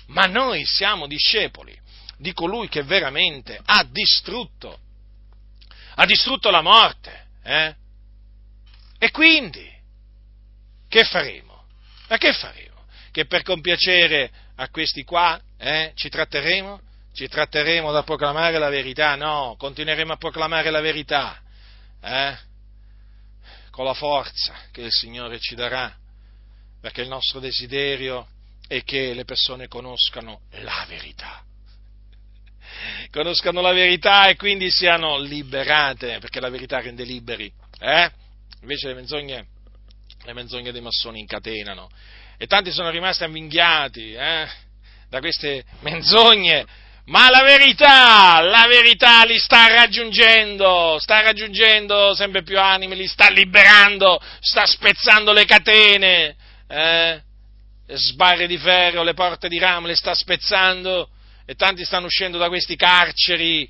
Ma noi siamo discepoli di colui che veramente ha distrutto la morte, E quindi, che faremo? Ma che faremo? Che per compiacere a questi qua ci tratteremo? Ci tratteremo da proclamare la verità? No, continueremo a proclamare la verità, con la forza che il Signore ci darà, perché il nostro desiderio è che le persone conoscano la verità. Conoscano la verità e quindi siano liberate, perché la verità rende liberi, invece le menzogne dei massoni incatenano, e tanti sono rimasti avvinghiati da queste menzogne, ma la verità li sta raggiungendo sempre più anime, li sta liberando, sta spezzando le catene, sbarre di ferro, le porte di rame le sta spezzando, e tanti stanno uscendo da questi carceri,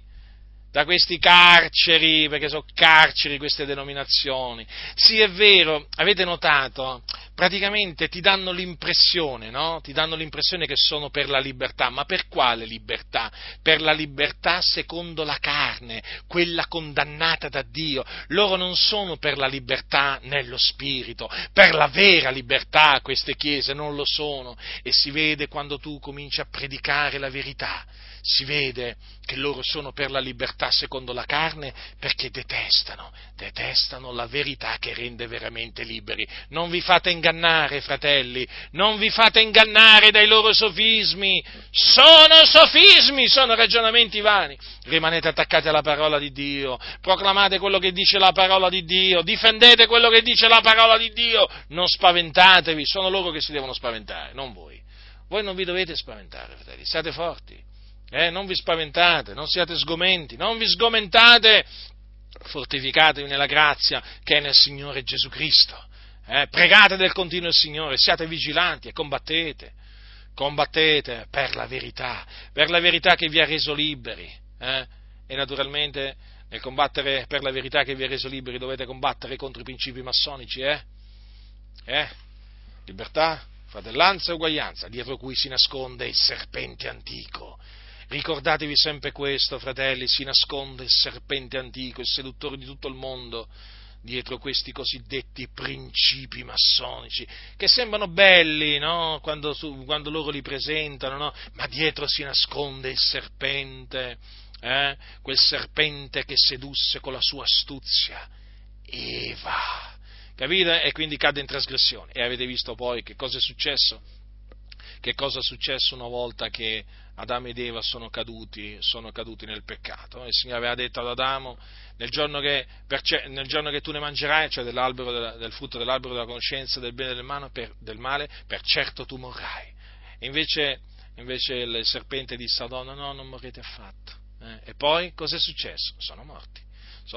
perché sono carceri queste denominazioni. Sì, è vero, avete notato, praticamente ti danno l'impressione, no? Ti danno l'impressione che sono per la libertà, ma per quale libertà? Per la libertà secondo la carne, quella condannata da Dio. Loro non sono per la libertà nello spirito, per la vera libertà queste chiese non lo sono, e si vede quando tu cominci a predicare la verità. Si vede che loro sono per la libertà secondo la carne perché detestano la verità che rende veramente liberi. Non vi fate ingannare, fratelli, non vi fate ingannare dai loro sofismi. Sono sofismi, sono ragionamenti vani. Rimanete attaccati alla parola di Dio, proclamate quello che dice la parola di Dio, difendete quello che dice la parola di Dio, non spaventatevi, sono loro che si devono spaventare, non voi. Voi non vi dovete spaventare, fratelli, siate forti. Non vi spaventate, non siate sgomenti, non vi sgomentate, fortificatevi nella grazia che è nel Signore Gesù Cristo, pregate del continuo il Signore, siate vigilanti e combattete per la verità che vi ha reso liberi, e naturalmente nel combattere per la verità che vi ha reso liberi dovete combattere contro i principi massonici, libertà, fratellanza e uguaglianza, dietro cui si nasconde il serpente antico. Ricordatevi sempre questo, fratelli, si nasconde il serpente antico, il seduttore di tutto il mondo, dietro questi cosiddetti principi massonici, che sembrano belli, no? Quando loro li presentano, no? Ma dietro si nasconde il serpente, quel serpente che sedusse con la sua astuzia Eva, capite? E quindi cadde in trasgressione. E avete visto poi che cosa è successo? Che cosa è successo una volta che Adamo ed Eva sono caduti nel peccato? Il Signore aveva detto ad Adamo: nel giorno che tu ne mangerai, cioè del frutto dell'albero della conoscenza del bene e del male, per certo tu morrai. E invece il serpente disse a Adamo: no, non morrete affatto. E poi cosa è successo? Sono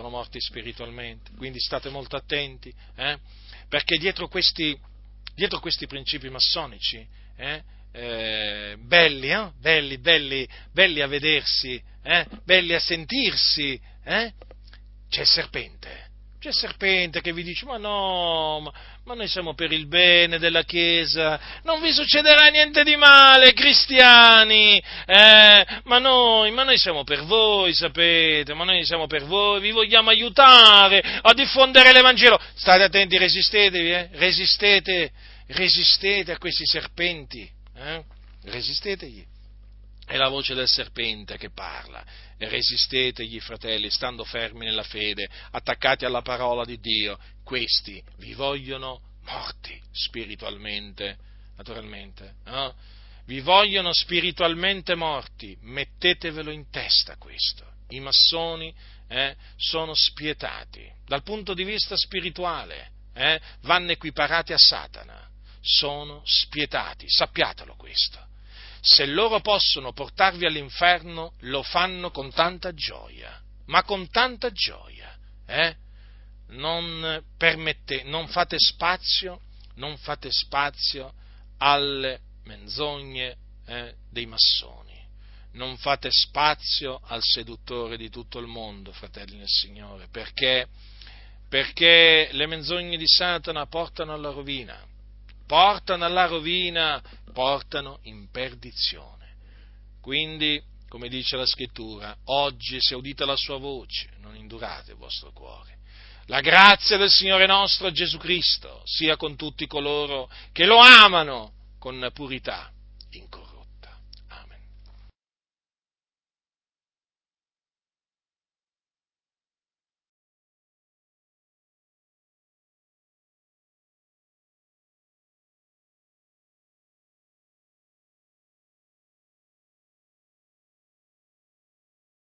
morti spiritualmente. Quindi state molto attenti, perché dietro questi principi massonici, belli a vedersi, belli a sentirsi, c'è il serpente che vi dice: ma no, ma noi siamo per il bene della Chiesa, non vi succederà niente di male, cristiani, ma noi siamo per voi, sapete, vi vogliamo aiutare a diffondere l'Evangelo. State attenti, resistetevi, resistete a questi serpenti, resistetegli. È la voce del serpente che parla. Resistetegli, fratelli, stando fermi nella fede, attaccati alla parola di Dio. Questi vi vogliono morti spiritualmente, naturalmente, no? Vi vogliono spiritualmente morti, mettetevelo in testa questo. I massoni sono spietati dal punto di vista spirituale, vanno equiparati a Satana. Sono spietati, sappiatelo questo. Se loro possono portarvi all'inferno, lo fanno con tanta gioia, ma con tanta gioia. Non fate spazio alle menzogne dei massoni, non fate spazio al seduttore di tutto il mondo, fratelli nel Signore, perché le menzogne di Satana portano alla rovina, portano in perdizione. Quindi, come dice la Scrittura, oggi se udite la sua voce, non indurate il vostro cuore. La grazia del Signore nostro Gesù Cristo sia con tutti coloro che lo amano con purità incorrotta.